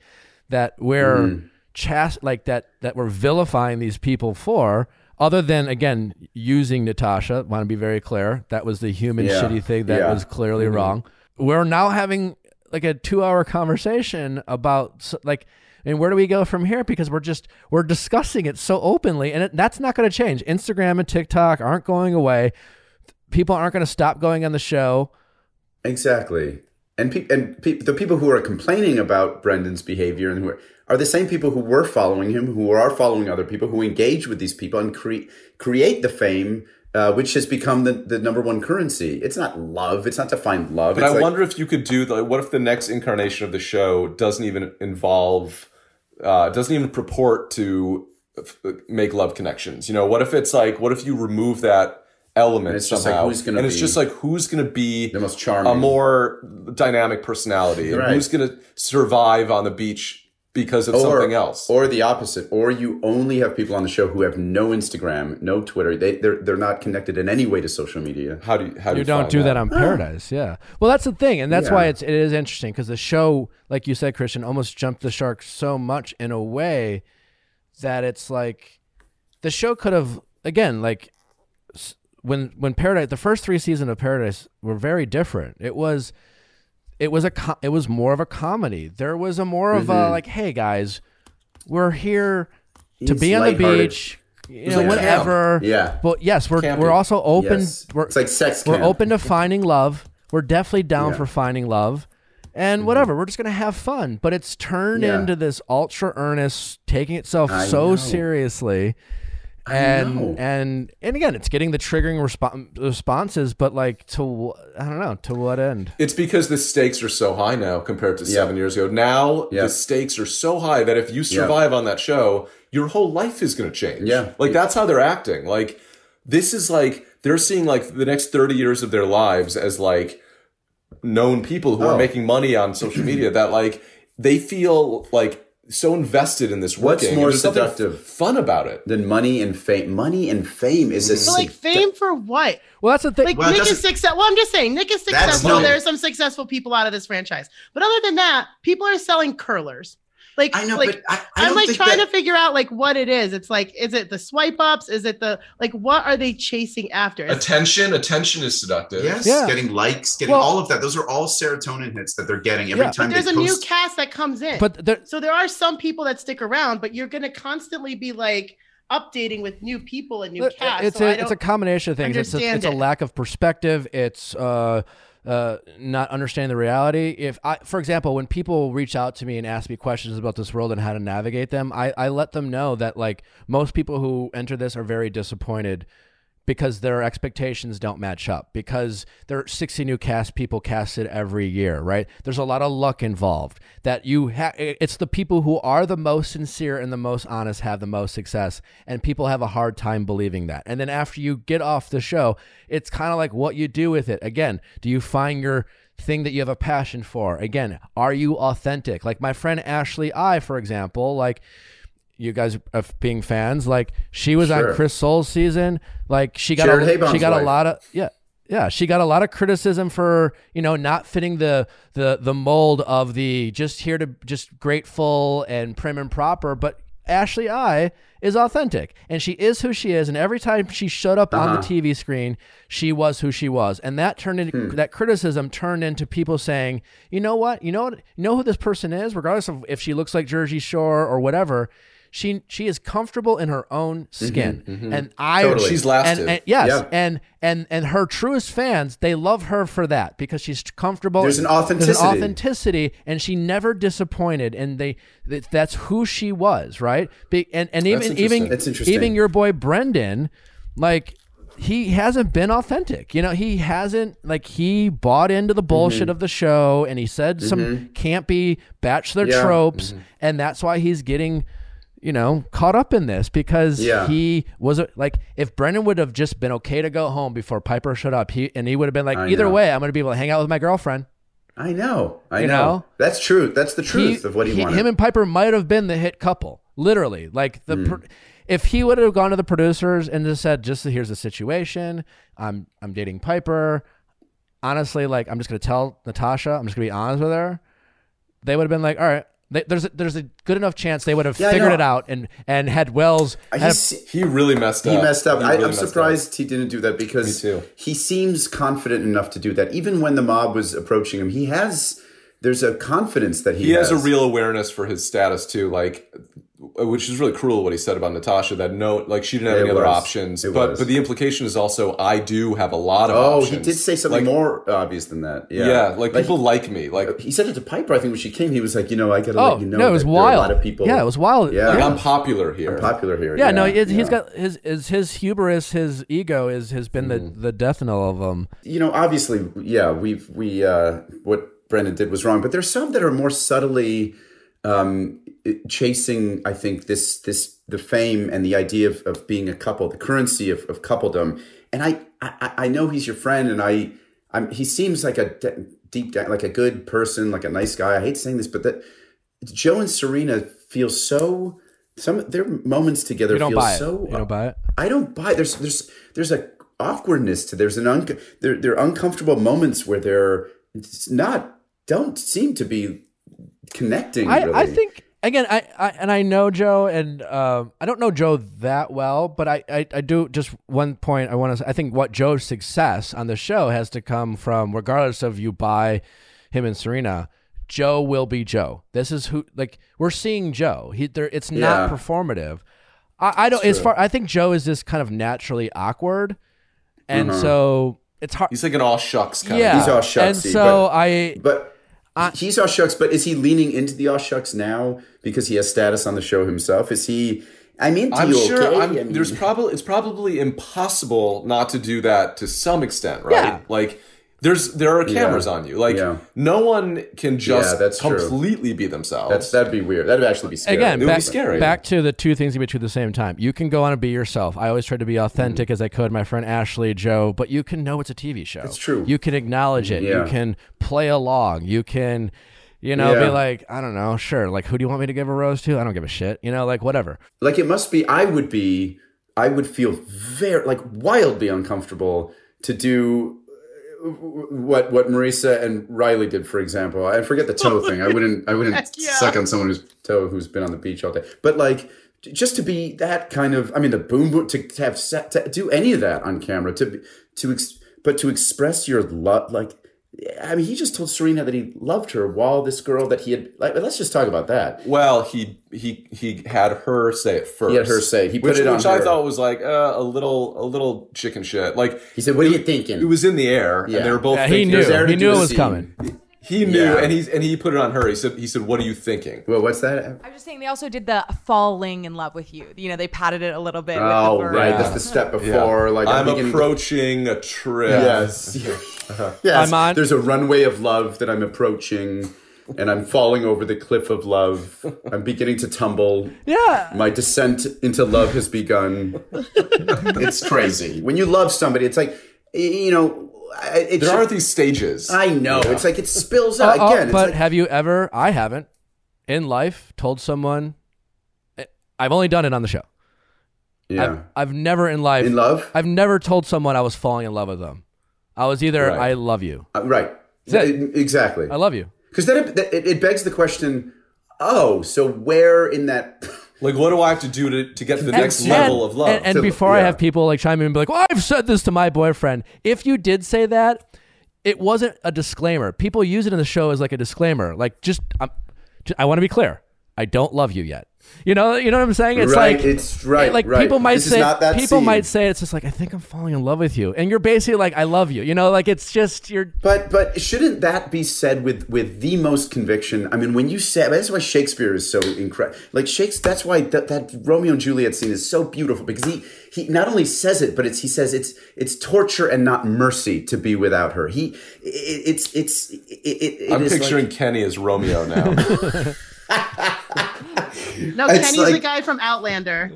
that we're mm. chast, like that, that we're vilifying these people for. Other than, again, using Natasha, want to be very clear, that was the human yeah. shitty thing that yeah. was clearly mm-hmm. wrong. We're now having like a two-hour conversation about like, and where do we go from here? Because we're just, we're discussing it so openly, and it, that's not going to change. Instagram and TikTok aren't going away. People aren't going to stop going on the show. Exactly. And, pe and pe the people who are complaining about Brendan's behavior and who are... are the same people who were following him, who are following other people, who engage with these people and cre create the fame, uh, which has become the, the number one currency. It's not love. It's not to find love. But it's I like, wonder if you could do, the, what if the next incarnation of the show doesn't even involve, uh, doesn't even purport to f make love connections? You know, what if it's like, what if you remove that element and somehow, like, and it's just like who's going to be the most charming, a more dynamic personality, right. and who's going to survive on the beach because of or, something else, or the opposite, or you only have people on the show who have no Instagram, no Twitter. They they're they're not connected in any way to social media. How do you how do you, you don't do that, that on Paradise? Oh. Yeah. Well, that's the thing, and that's yeah. why it's it is interesting because the show, like you said, Christian, almost jumped the shark so much in a way that it's like the show could have again like when when Paradise, the first three seasons of Paradise were very different. It was. It was a it was more of a comedy. There was a more of mm-hmm. a like, hey guys, we're here to it's be on the beach, you know, like whatever. Camp. Yeah. But yes, we're Camping. we're also open. Yes. We're, it's like sex. Camp. We're open to finding love. We're definitely down yeah. for finding love, and mm-hmm. whatever. We're just gonna have fun. But it's turned yeah. into this ultra earnest, taking itself I so know. seriously, I and know. and and again, it's getting the triggering resp responses, but like to I don't know to what end? It's because the stakes are so high now compared to yeah. seven years ago. Now yeah. the stakes are so high that if you survive yeah. on that show, your whole life is going to change. Yeah, like yeah. that's how they're acting. Like this is like they're seeing like the next thirty years of their lives as like known people who oh. are making money on social media. That like they feel like. So invested in this working. What's more There's seductive fun about it than money and fame? Money and fame is a but like fame for what? Well, that's the thing. Like well, Nick is successful. Well, I'm just saying Nick is successful. There are some successful people out of this franchise, but other than that, people are selling curlers. Like I know, like, but I, I I'm like trying that... to figure out like what it is. It's like, is it the swipe ups? Is it the like? What are they chasing after? It's attention, attention is seductive. Yes, yeah. getting likes, getting well, all of that. Those are all serotonin hits that they're getting every yeah. time. But there's they a post... new cast that comes in, but there... so there are some people that stick around, but you're going to constantly be like updating with new people and new cast. It's so a it's a combination of things. It's a, it's a lack of perspective. It's uh. Uh, not understanding the reality. If I, for example, when people reach out to me and ask me questions about this world and how to navigate them, I, I let them know that like most people who enter this are very disappointed because their expectations don't match up because there are sixty new cast people casted every year, right? There's a lot of luck involved that you have. It's the people who are the most sincere and the most honest have the most success, and people have a hard time believing that. And then after you get off the show, it's kind of like what you do with it. Again, do you find your thing that you have a passion for? Again, are you authentic? Like my friend Ashley I, for example, like, you guys are being fans, like she was sure. on Chris Soul's season. Like she got, a, she got wife. a lot of, yeah. Yeah. She got a lot of criticism for, you know, not fitting the, the, the mold of the just here to just grateful and prim and proper. But Ashley I is authentic and she is who she is. And every time she showed up uh-huh. on the T V screen, she was who she was. And that turned into hmm. that criticism turned into people saying, you know what, you know, what? You know who this person is, regardless of if she looks like Jersey Shore or whatever. She she is comfortable in her own skin, mm-hmm, mm-hmm. and I totally. she's lasted. And, and, yes, yeah. and and and her truest fans, they love her for that because she's comfortable. There's an authenticity, there's an authenticity, and she never disappointed. And they that's who she was, right? And and even even even your boy Brendan, like. He hasn't been authentic. You know, he hasn't, like, he bought into the bullshit mm-hmm. of the show, and he said mm-hmm. some campy bachelor yeah. tropes, mm-hmm. and that's why he's getting, you know, caught up in this, because yeah. he was, like, if Brendan would have just been okay to go home before Piper showed up, he and he would have been like, I either know. way, I'm going to be able to hang out with my girlfriend. I know. I you know. know. That's true. That's the truth he, of what he, he wanted. Him and Piper might have been the hit couple, literally. Like, the... Mm. Per, If he would have gone to the producers and just said, just here's the situation, I'm I'm dating Piper. Honestly, like, I'm just going to tell Natasha, I'm just going to be honest with her. They would have been like, all right, they, there's, a, there's a good enough chance they would have yeah, figured it out and, and had Wells. Had a, he really messed up. He messed up. He really I, I'm messed surprised up. He didn't do that because he seems confident enough to do that. Even when the mob was approaching him, he has, there's a confidence that he, he has. He has a real awareness for his status too. Like, which is really cruel what he said about Natasha, that no, like, she didn't have yeah, any was. other options. It but was. but the implication is also, I do have a lot of oh, options. Oh, he did say something like, more obvious than that. Yeah, yeah like, like people he, like me. Like he said it to Piper, I think, when she came. He was like, you know, I got to oh, let you know no, it was that wild. there are a lot of people. Yeah, it was wild. Yeah. Like, yeah. I'm popular here. I'm popular here. Yeah, yeah. no, it, yeah. he's got his, his his hubris, his ego is has been mm. the, the death knell of him. You know, obviously, yeah, we've, we, uh, what Brendan did was wrong, but there's some that are more subtly... Um, chasing, I think, this this the fame and the idea of, of being a couple, the currency of, of coupledom. And I, I I know he's your friend, and I I'm, he seems like a de- deep down, like a good person, like a nice guy. I hate saying this, but that Joe and Serena feel so some their moments together. You don't feel buy so. It. You don't buy it. I don't buy it. There's there's there's a awkwardness to there's an un there there are uncomfortable moments where they're not don't seem to be. Connecting, I, really. I think again. I, I and I know Joe, and um, I don't know Joe that well, but I, I, I do. Just one point I want to. I think what Joe's success on the show has to come from, regardless of you buy him and Serena, Joe will be Joe. This is who. Like, we're seeing Joe. He there. It's not yeah. performative. I, I don't. As far, I think Joe is just kind of naturally awkward, and mm-hmm. so it's hard. He's like an all shucks kind. Yeah, of. he's all shucksy. And so but, I. But. Uh, he's aw shucks, but is he leaning into the aw shucks now because he has status on the show himself? Is he? I mean, I'm sure. Okay? I'm, I mean, there's probably it's probably impossible not to do that to some extent, right? Yeah. Like there's there are cameras yeah. on you. Like yeah. no one can just yeah, that's completely true. be themselves. That's that'd be weird. That'd actually be scary. Again, it back, would be scary. Back to the two things you be true at the same time. You can go on and be yourself. I always try to be authentic mm-hmm. as I could. My friend Ashley, Joe, but you can know it's a T V show. That's true. You can acknowledge it. Yeah. You can. Play along. You can, you know, yeah. be like, I don't know, sure. Like, who do you want me to give a rose to? I don't give a shit. You know, like, whatever. Like, it must be, I would be, I would feel very, like, wildly uncomfortable to do what what Marissa and Riley did, for example. I forget the toe thing. I wouldn't, I wouldn't yeah. suck on someone whose toe who's been on the beach all day. But, like, just to be that kind of, I mean, the boom, boom to, to have set, to do any of that on camera, to, to, ex, but to express your love, like, I mean, he just told Serena that he loved her while this girl that he had, like, let's just talk about that. Well, he he he had her say it first. He had her say it. He put which, it on Which her. I thought was like uh, a little a little chicken shit. Like, he said, what are you thinking? It was in the air, yeah. and they were both yeah, thinking. He knew it was, he knew it was coming. He knew, yeah. and he's and he put it on her. He said, "He said, what are you thinking?" Well, what's that? I'm just saying they also did the falling in love with you. You know, they patted it a little bit. Oh, with right, yeah. that's the step before. Yeah. Like I'm, I'm approaching to... a trip. Yes, uh-huh. yes. I'm on... There's a runway of love that I'm approaching, and I'm falling over the cliff of love. I'm beginning to tumble. Yeah, my descent into love has begun. It's crazy when you love somebody. It's like, you know. It there should, are these stages. I know. Yeah. It's like it spills out uh, again. It's but like, have you ever, I haven't, in life, told someone, I've only done it on the show. Yeah. I've, I've never in life. In love? I've never told someone I was falling in love with them. I was either, right. I love you. Uh, right. It, exactly. I love you. Because then it, it, it begs the question, oh, so where in that... Like, what do I have to do to, to get to the and, next level and, of love? And, and to, before yeah. I have people like chime in and be like, well, I've said this to my boyfriend. If you did say that, it wasn't a disclaimer. People use it in the show as like a disclaimer. Like, just, I'm, just I want to be clear. I don't love you yet. You know, you know what I'm saying? It's right, like it's right. Like right. people might this say, people scene. might say, it's just like, I think I'm falling in love with you, and you're basically like, I love you. You know, like it's just you're. But but shouldn't that be said with with the most conviction? I mean, when you say that's why Shakespeare is so incredible. Like Shakespeare, that's why that, that Romeo and Juliet scene is so beautiful because he he not only says it, but it's he says it's it's torture and not mercy to be without her. He it, it's it's it, it, I'm it is picturing like, Kenny as Romeo now. No, it's Kenny's like, the guy from Outlander.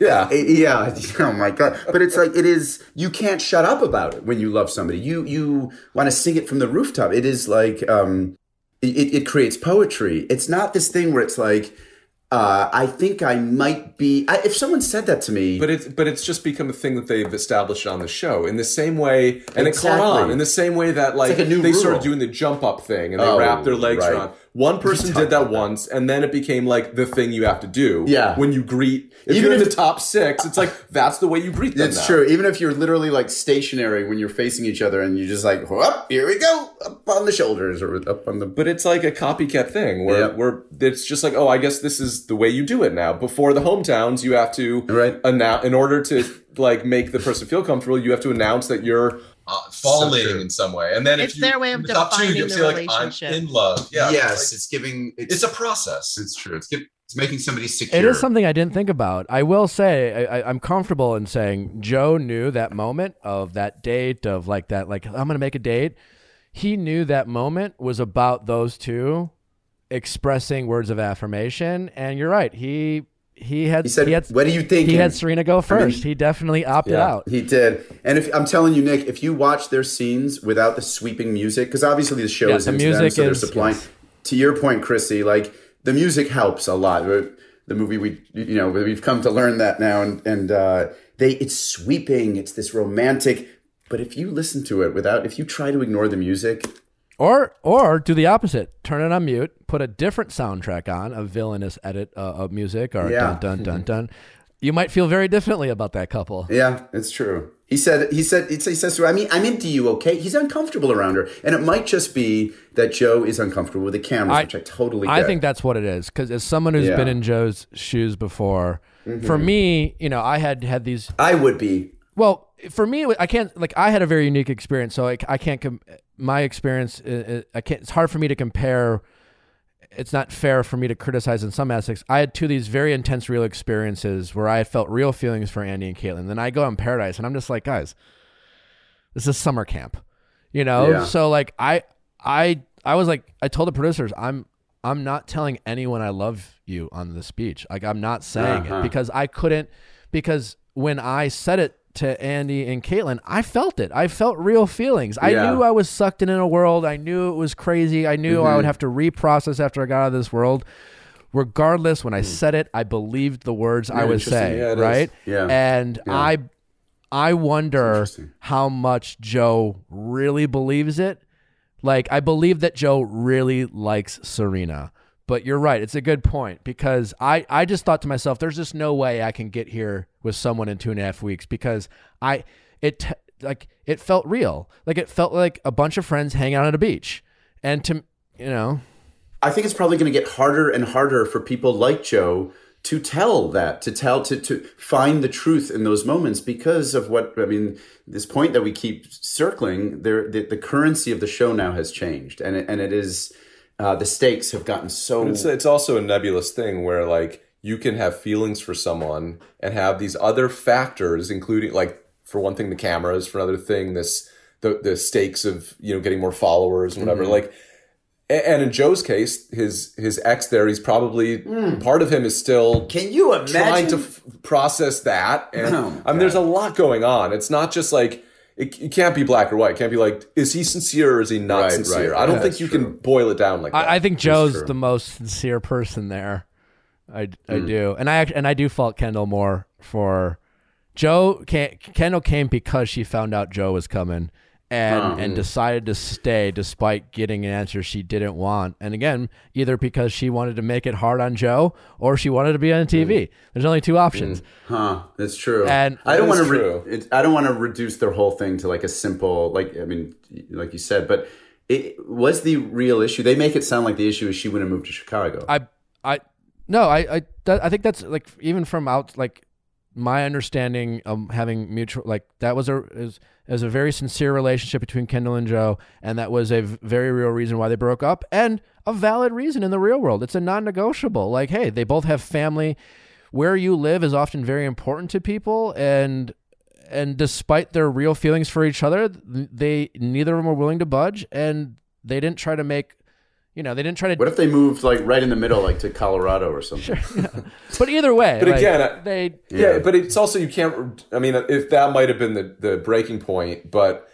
Yeah, yeah. Oh my God! But it's like it is. You can't shut up about it when you love somebody. You you want to sing it from the rooftop. It is like um, it it creates poetry. It's not this thing where it's like uh, I think I might be. I, if someone said that to me, but it's but it's just become a thing that they've established on the show in the same way, and exactly. a Quran in the same way that like, like they rule. started doing the jump up thing and they oh, wrap their legs right. around. One person did that once, and then it became like the thing you have to do. Yeah. When you greet, if even you're in if, the top six, it's like that's the way you greet them. It's now. true. Even if you're literally like stationary when you're facing each other, and you just like, whoop, here we go, up on the shoulders or up on the. But it's like a copycat thing where yeah. where it's just like, oh, I guess this is the way you do it now. Before the hometowns, you have to right. announce in order to like make the person feel comfortable. You have to announce that you're. Uh, falling in some way, and then it's if you, their way of defining two, you'll the say, like, relationship. I'm in love. Yeah, yes, like, it's giving. It's, it's a process. It's true. It's, it's making somebody secure. It is something I didn't think about. I will say I, I'm comfortable in saying Joe knew that moment of that date of like that. Like I'm going to make a date. He knew that moment was about those two expressing words of affirmation. And you're right. He. He had. He said, he had, "What do you think?" He had Serena go first. I mean, he definitely opted yeah, out. He did. And if I'm telling you, Nick, if you watch their scenes without the sweeping music, because obviously the show yeah, is the music them, so is, they're supplying. Yes. To your point, Chrissy, like the music helps a lot. The movie we, you know, we've come to learn that now, and and uh, they it's sweeping. It's this romantic. But if you listen to it without, if you try to ignore the music. Or or do the opposite. Turn it on mute. Put a different soundtrack on, a villainous edit uh, of music or yeah. dun, dun, dun, dun. You might feel very differently about that couple. Yeah, it's true. He said, he said, he says, I mean, I'm into you, okay? He's uncomfortable around her. And it might just be that Joe is uncomfortable with the cameras, I, which I totally get. I think that's what it is. Because as someone who's yeah. been in Joe's shoes before, mm-hmm. for me, you know, I had had these. I would be. Well, for me, I can't, like, I had a very unique experience. So I, I can't, com- my experience, I can't, it's hard for me to compare. It's not fair for me to criticize in some aspects. I had two of these very intense real experiences where I felt real feelings for Andy and Caitlin. Then I go on Paradise and I'm just like, guys, this is summer camp, you know? Yeah. So like I, I, I was like, I told the producers, I'm, I'm not telling anyone I love you on this beach. Like I'm not saying uh-huh. it because I couldn't, because when I said it to Andy and Caitlin, I felt it. I felt real feelings. I yeah. knew I was sucked in, in a world. I knew it was crazy. I knew mm-hmm. I would have to reprocess after I got out of this world. Regardless, when I mm. said it, I believed the words yeah, I was saying, yeah, right? Yeah. And yeah. I I wonder how much Joe really believes it. Like, I believe that Joe really likes Serena. But you're right. It's a good point because I, I just thought to myself, there's just no way I can get here with someone in two and a half weeks because I it like it felt real. Like it felt like a bunch of friends hanging out on a beach. And to, you know, I think it's probably going to get harder and harder for people like Joe to tell that, to tell, to, to find the truth in those moments because of what, I mean, this point that we keep circling there, the, the currency of the show now has changed and it, and it is. Uh, the stakes have gotten so... It's, it's also a nebulous thing where, like, you can have feelings for someone and have these other factors, including, like, for one thing, the cameras, for another thing, this the, the stakes of, you know, getting more followers and whatever. Mm-hmm. Like, and in Joe's case, his his ex there, he's probably... Mm. Part of him is still... Can you imagine? Trying to f- process that. And oh, I mean, there's a lot going on. It's not just, like... It, it can't be black or white. It can't be like, is he sincere or is he not right, sincere? Right. I don't yeah, think you true. can boil it down like that. I, I think Joe's the most sincere person there. I, mm. I do. And I and I do fault Kendall more for... Joe. Can, Kendall came because she found out Joe was coming and, um. and decided to stay despite getting an answer she didn't want. And again, either because she wanted to make it hard on Joe or she wanted to be on T V. Mm. There's only two options. Mm. Huh, that's true. And I don't want to re- I don't want to reduce their whole thing to like a simple, like, I mean, like you said, but it was the real issue. They make it sound like the issue is she wouldn't move to Chicago. I, I, No, I I, that, I think that's like even from out like my understanding, um, having mutual like that was a is as a very sincere relationship between Kendall and Joe, and that was a very real reason why they broke up, and a valid reason in the real world. It's a non-negotiable. Like, hey, they both have family. Where you live is often very important to people, and and despite their real feelings for each other, they neither of them were willing to budge, and they didn't try to make. You know, they didn't try to. What if they moved like right in the middle, like to Colorado or something? Sure, yeah. But either way, but like, again, I, they. Yeah, yeah, but it's also you can't. I mean, if that might have been the, the breaking point, but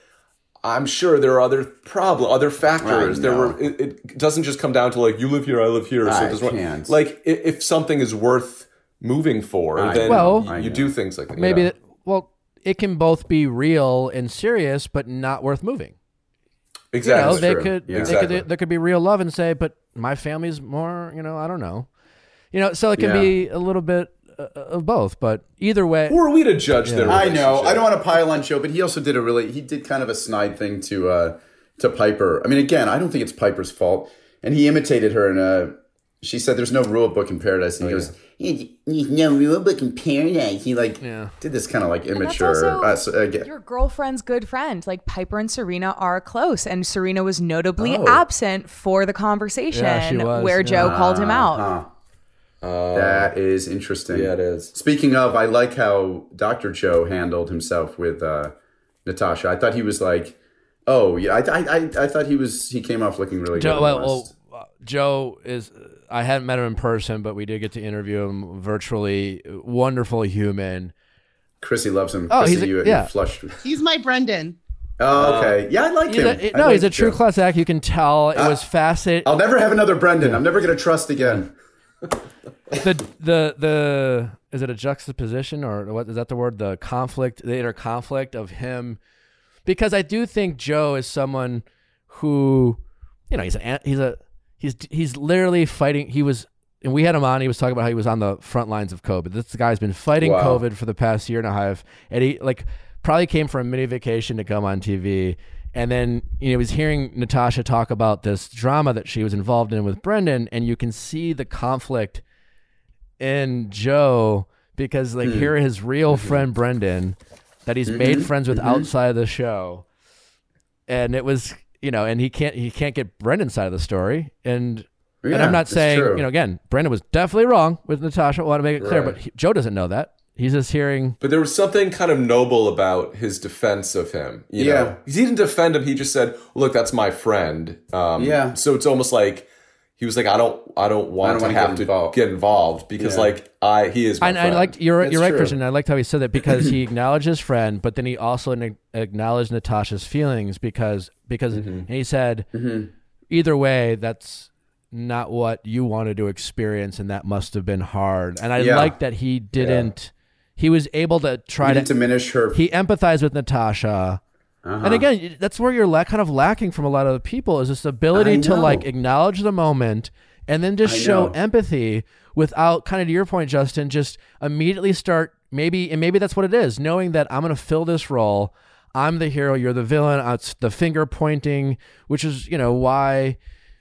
I'm sure there are other problem, other factors. There were. It, it doesn't just come down to like you live here, I live here. So I it doesn't can't. Like if, if something is worth moving for, I, then well, you, you do things like that. Maybe you know? that, well, it can both be real and serious, but not worth moving. Exactly. You know, they could, yeah. they exactly. could, there could be real love and say, but my family's more, you know, I don't know, you know, so it can yeah. be a little bit uh, of both, but either way, who are we to judge yeah. their relationship? I know. I don't want to pile on Joe, but he also did a really, he did kind of a snide thing to, uh, to Piper. I mean, again, I don't think it's Piper's fault. And he imitated her in a, she said, there's no rule book in paradise. And he oh, goes, yeah. there's no rule book in paradise. He like yeah. did this kind of like immature. Uh, so, uh, your girlfriend's good friend. Like Piper and Serena are close. And Serena was notably oh. absent for the conversation yeah, where yeah. Joe uh, called him out. Huh. Uh, that is interesting. Yeah, it is. Speaking of, I like how Doctor Joe handled himself with uh, Natasha. I thought he was like, oh, yeah. I, I, I, I thought he was, he came off looking really Joe, good. Well, well, Joe is... I hadn't met him in person, but we did get to interview him virtually. Wonderful human. Chrissy loves him. Oh, Chrissy, he's a, you, yeah. you flushed. He's my Brendan. Oh, okay. Yeah, I like he's him. A, no, like he's a true class act. You can tell. It uh, was fascinating. I'll never have another Brendan. Yeah. I'm never going to trust again. the the the is it a juxtaposition or what is that the word? The conflict, the inner conflict of him, because I do think Joe is someone who, you know, he's a he's a. He's he's literally fighting. He was, and we had him on. He was talking about how he was on the front lines of COVID. This guy's been fighting wow. COVID for the past year and a half, and he like probably came from a mini vacation to come on T V. And then you know he was hearing Natasha talk about this drama that she was involved in with Brendan, and you can see the conflict in Joe because like mm. here his real mm-hmm. friend Brendan that he's mm-hmm. made friends with mm-hmm. outside of the show, and it was. You know, and he can't he can't get Brendan's side of the story, and yeah, and I'm not saying true. you know again, Brendan was definitely wrong with Natasha. I want to make it clear, right. but he, Joe doesn't know that. He's just hearing. But there was something kind of noble about his defense of him. You yeah, know? He didn't defend him. He just said, "Look, that's my friend." Um, yeah. So it's almost like he was like, "I don't, I don't want I don't to want have to get involved, to get involved because yeah. like I he is." My and friend. I liked you're that's you're right, true. Christian. I liked how he said that because he acknowledged his friend, but then he also ne- acknowledged Natasha's feelings because. Because mm-hmm. he said, mm-hmm. either way, that's not what you wanted to experience, and that must have been hard. And I yeah. like that he didn't. Yeah. He was able to try he didn't to diminish her. He empathized with Natasha, uh-huh. and again, that's where you're la- kind of lacking from a lot of people is this ability to like acknowledge the moment and then just I show know. empathy without kind of to your point, Justin, just immediately start maybe and maybe that's what it is, knowing that I'm going to fill this role. I'm the hero, you're the villain. It's the finger pointing, which is, you know, why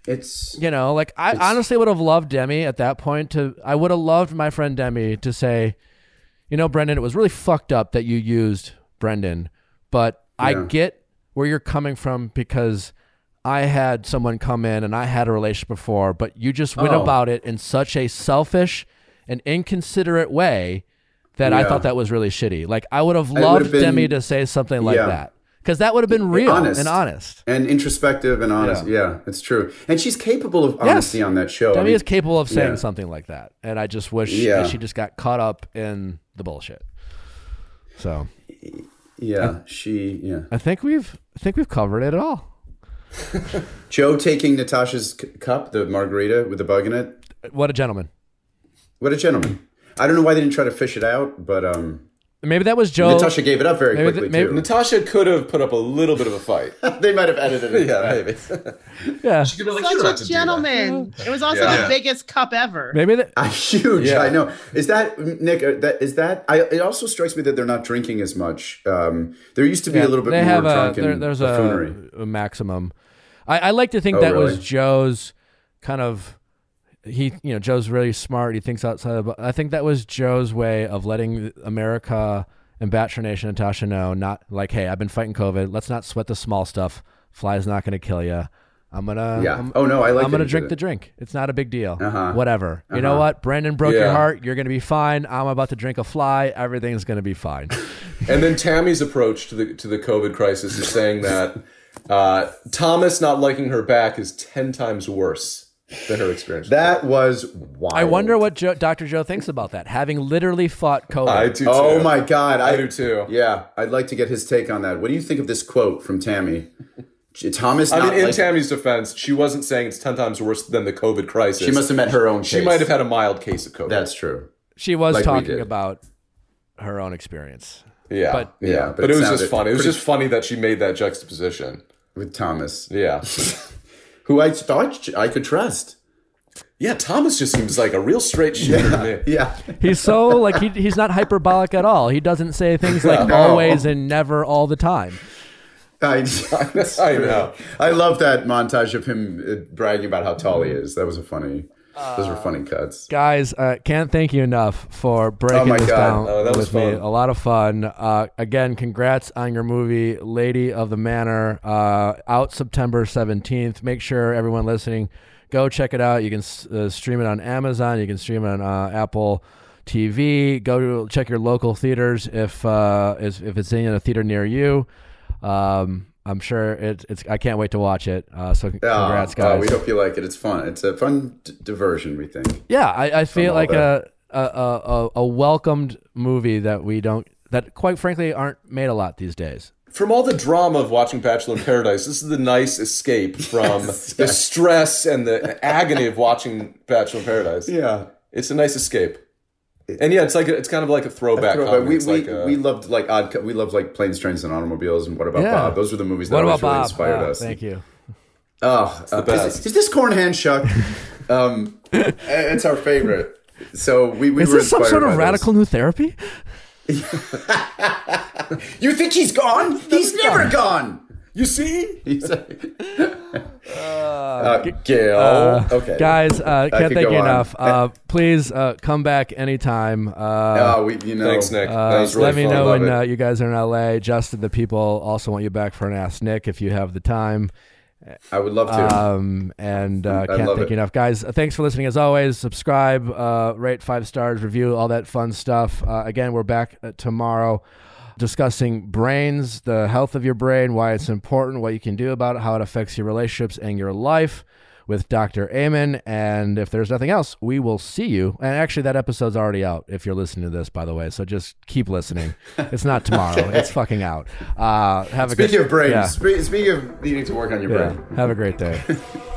it's, you know, like I honestly would have loved Demi at that point to, I would have loved my friend Demi to say, you know, Brendan, it was really fucked up that you used Brendan, but yeah. I get where you're coming from because I had someone come in and I had a relationship before, but you just went oh. about it in such a selfish and inconsiderate way that yeah. I thought that was really shitty. Like, I would have loved been, Demi to say something like yeah. that. Because that would have been real honest. and honest. And introspective and honest. Yeah. yeah, it's true. And she's capable of honesty yes. on that show. Demi I mean, is capable of saying yeah. something like that. And I just wish yeah. that she just got caught up in the bullshit. So. Yeah, I, she, yeah. I think we've, I think we've covered it at all. Joe taking Natasha's c- cup, the margarita with the bug in it. What a gentleman. What a gentleman. I don't know why they didn't try to fish it out, but um, maybe that was Joe. Natasha gave it up very maybe quickly. The, maybe, too. Natasha could have put up a little bit of a fight. They might have edited it. Yeah, maybe. Yeah, she could have been like, such a gentleman. It was also yeah. the biggest cup ever. Maybe that uh, huge. Yeah. I know. Is that Nick? Uh, that is that. I. It also strikes me that they're not drinking as much. Um, there used to be yeah, a little bit they more have drunk a, there, in there's buffoonery. A, a maximum. I, I like to think oh, that really? was Joe's kind of. he, you know, Joe's really smart. He thinks outside of, I think that was Joe's way of letting America and Bachelor Nation, Natasha, know, not like, hey, I've been fighting COVID. Let's not sweat the small stuff. Fly's not going to kill you. I'm going to, yeah. I'm, oh no, I like I'm going to drink the drink. It's not a big deal. Uh-huh. Whatever. Uh-huh. You know what? Brendan broke yeah. your heart. You're going to be fine. I'm about to drink a fly. Everything's going to be fine. And then Tammy's approach to the, to the COVID crisis is saying that uh, Thomas not liking her back is ten times worse than her experience. That was wild. I wonder what Joe, Doctor Joe thinks about that, having literally fought COVID. I do too. Oh my God. I, I do too. Yeah. I'd like to get his take on that. What do you think of this quote from Tammy? Thomas. I mean, in like, Tammy's defense, she wasn't saying it's ten times worse than the COVID crisis. She must have met her own case. She might have had a mild case of COVID. That's true. She was like talking about her own experience. Yeah. But, yeah. yeah. But, but it, it was just funny. It was just funny that she made that juxtaposition. With Thomas. Yeah. Who I thought I could trust. Yeah, Thomas just seems like a real straight shooter to me. Yeah. He's so, like, he, he's not hyperbolic at all. He doesn't say things like no. always and never all the time. I, I know. I love that montage of him bragging about how tall he is. That was a funny. Uh, those were funny cuts, guys. Uh, can't thank you enough for breaking oh my this God. down oh, that was with fun. me. A lot of fun. Uh, again, congrats on your movie, Lady of the Manor. Uh, out September seventeenth. Make sure everyone listening, go check it out. You can uh, stream it on Amazon. You can stream it on uh, Apple T V. Go to check your local theaters if uh, if, if it's in a theater near you. Um, I'm sure it, it's. I can't wait to watch it. Uh, so congrats, oh, guys. Oh, we hope you like it. It's fun. It's a fun d- diversion. We think. Yeah, I, I feel like a, a a a welcomed movie that we don't that quite frankly aren't made a lot these days. From all the drama of watching Bachelor in Paradise, this is the nice escape from yes, the yes. stress and the agony of watching Bachelor in Paradise. Yeah, it's a nice escape. And yeah, it's like a, it's kind of like a throwback. A throwback. We we, like a, we loved like odd. We loved like Planes, Trains, and Automobiles, and What About yeah. Bob? Those were the movies that really Bob? inspired oh, us. Thank you. Oh, uh, is, is this corn hand shuck? um, it's our favorite. So we we is were this some sort of radical this. new therapy? You think he's gone? He's, he's never gone. gone. You see? He's like, uh, uh, Gail. Uh, okay. Guys, uh, can't thank you enough. Uh, please uh, come back anytime. Uh, no, we, you know, thanks, Nick. Uh, that was really let me fun. know Love when uh, you guys are in L A. Justin, the people also want you back for an Ask Nick if you have the time. I would love to. Um, and uh, can't thank it. you enough. Guys, uh, thanks for listening as always. Subscribe, uh, rate five stars, review, all that fun stuff. Uh, again, we're back uh, tomorrow. Discussing brains, the health of your brain, why it's important, what you can do about it, how it affects your relationships and your life with Doctor Amen. And if there's nothing else, we will see you. And actually, that episode's already out if you're listening to this, by the way. So just keep listening. It's not tomorrow. Okay. It's fucking out. Uh, have a Speaking good, of brains. Yeah. Spe- speaking of needing to work on your yeah. brain. Have a great day.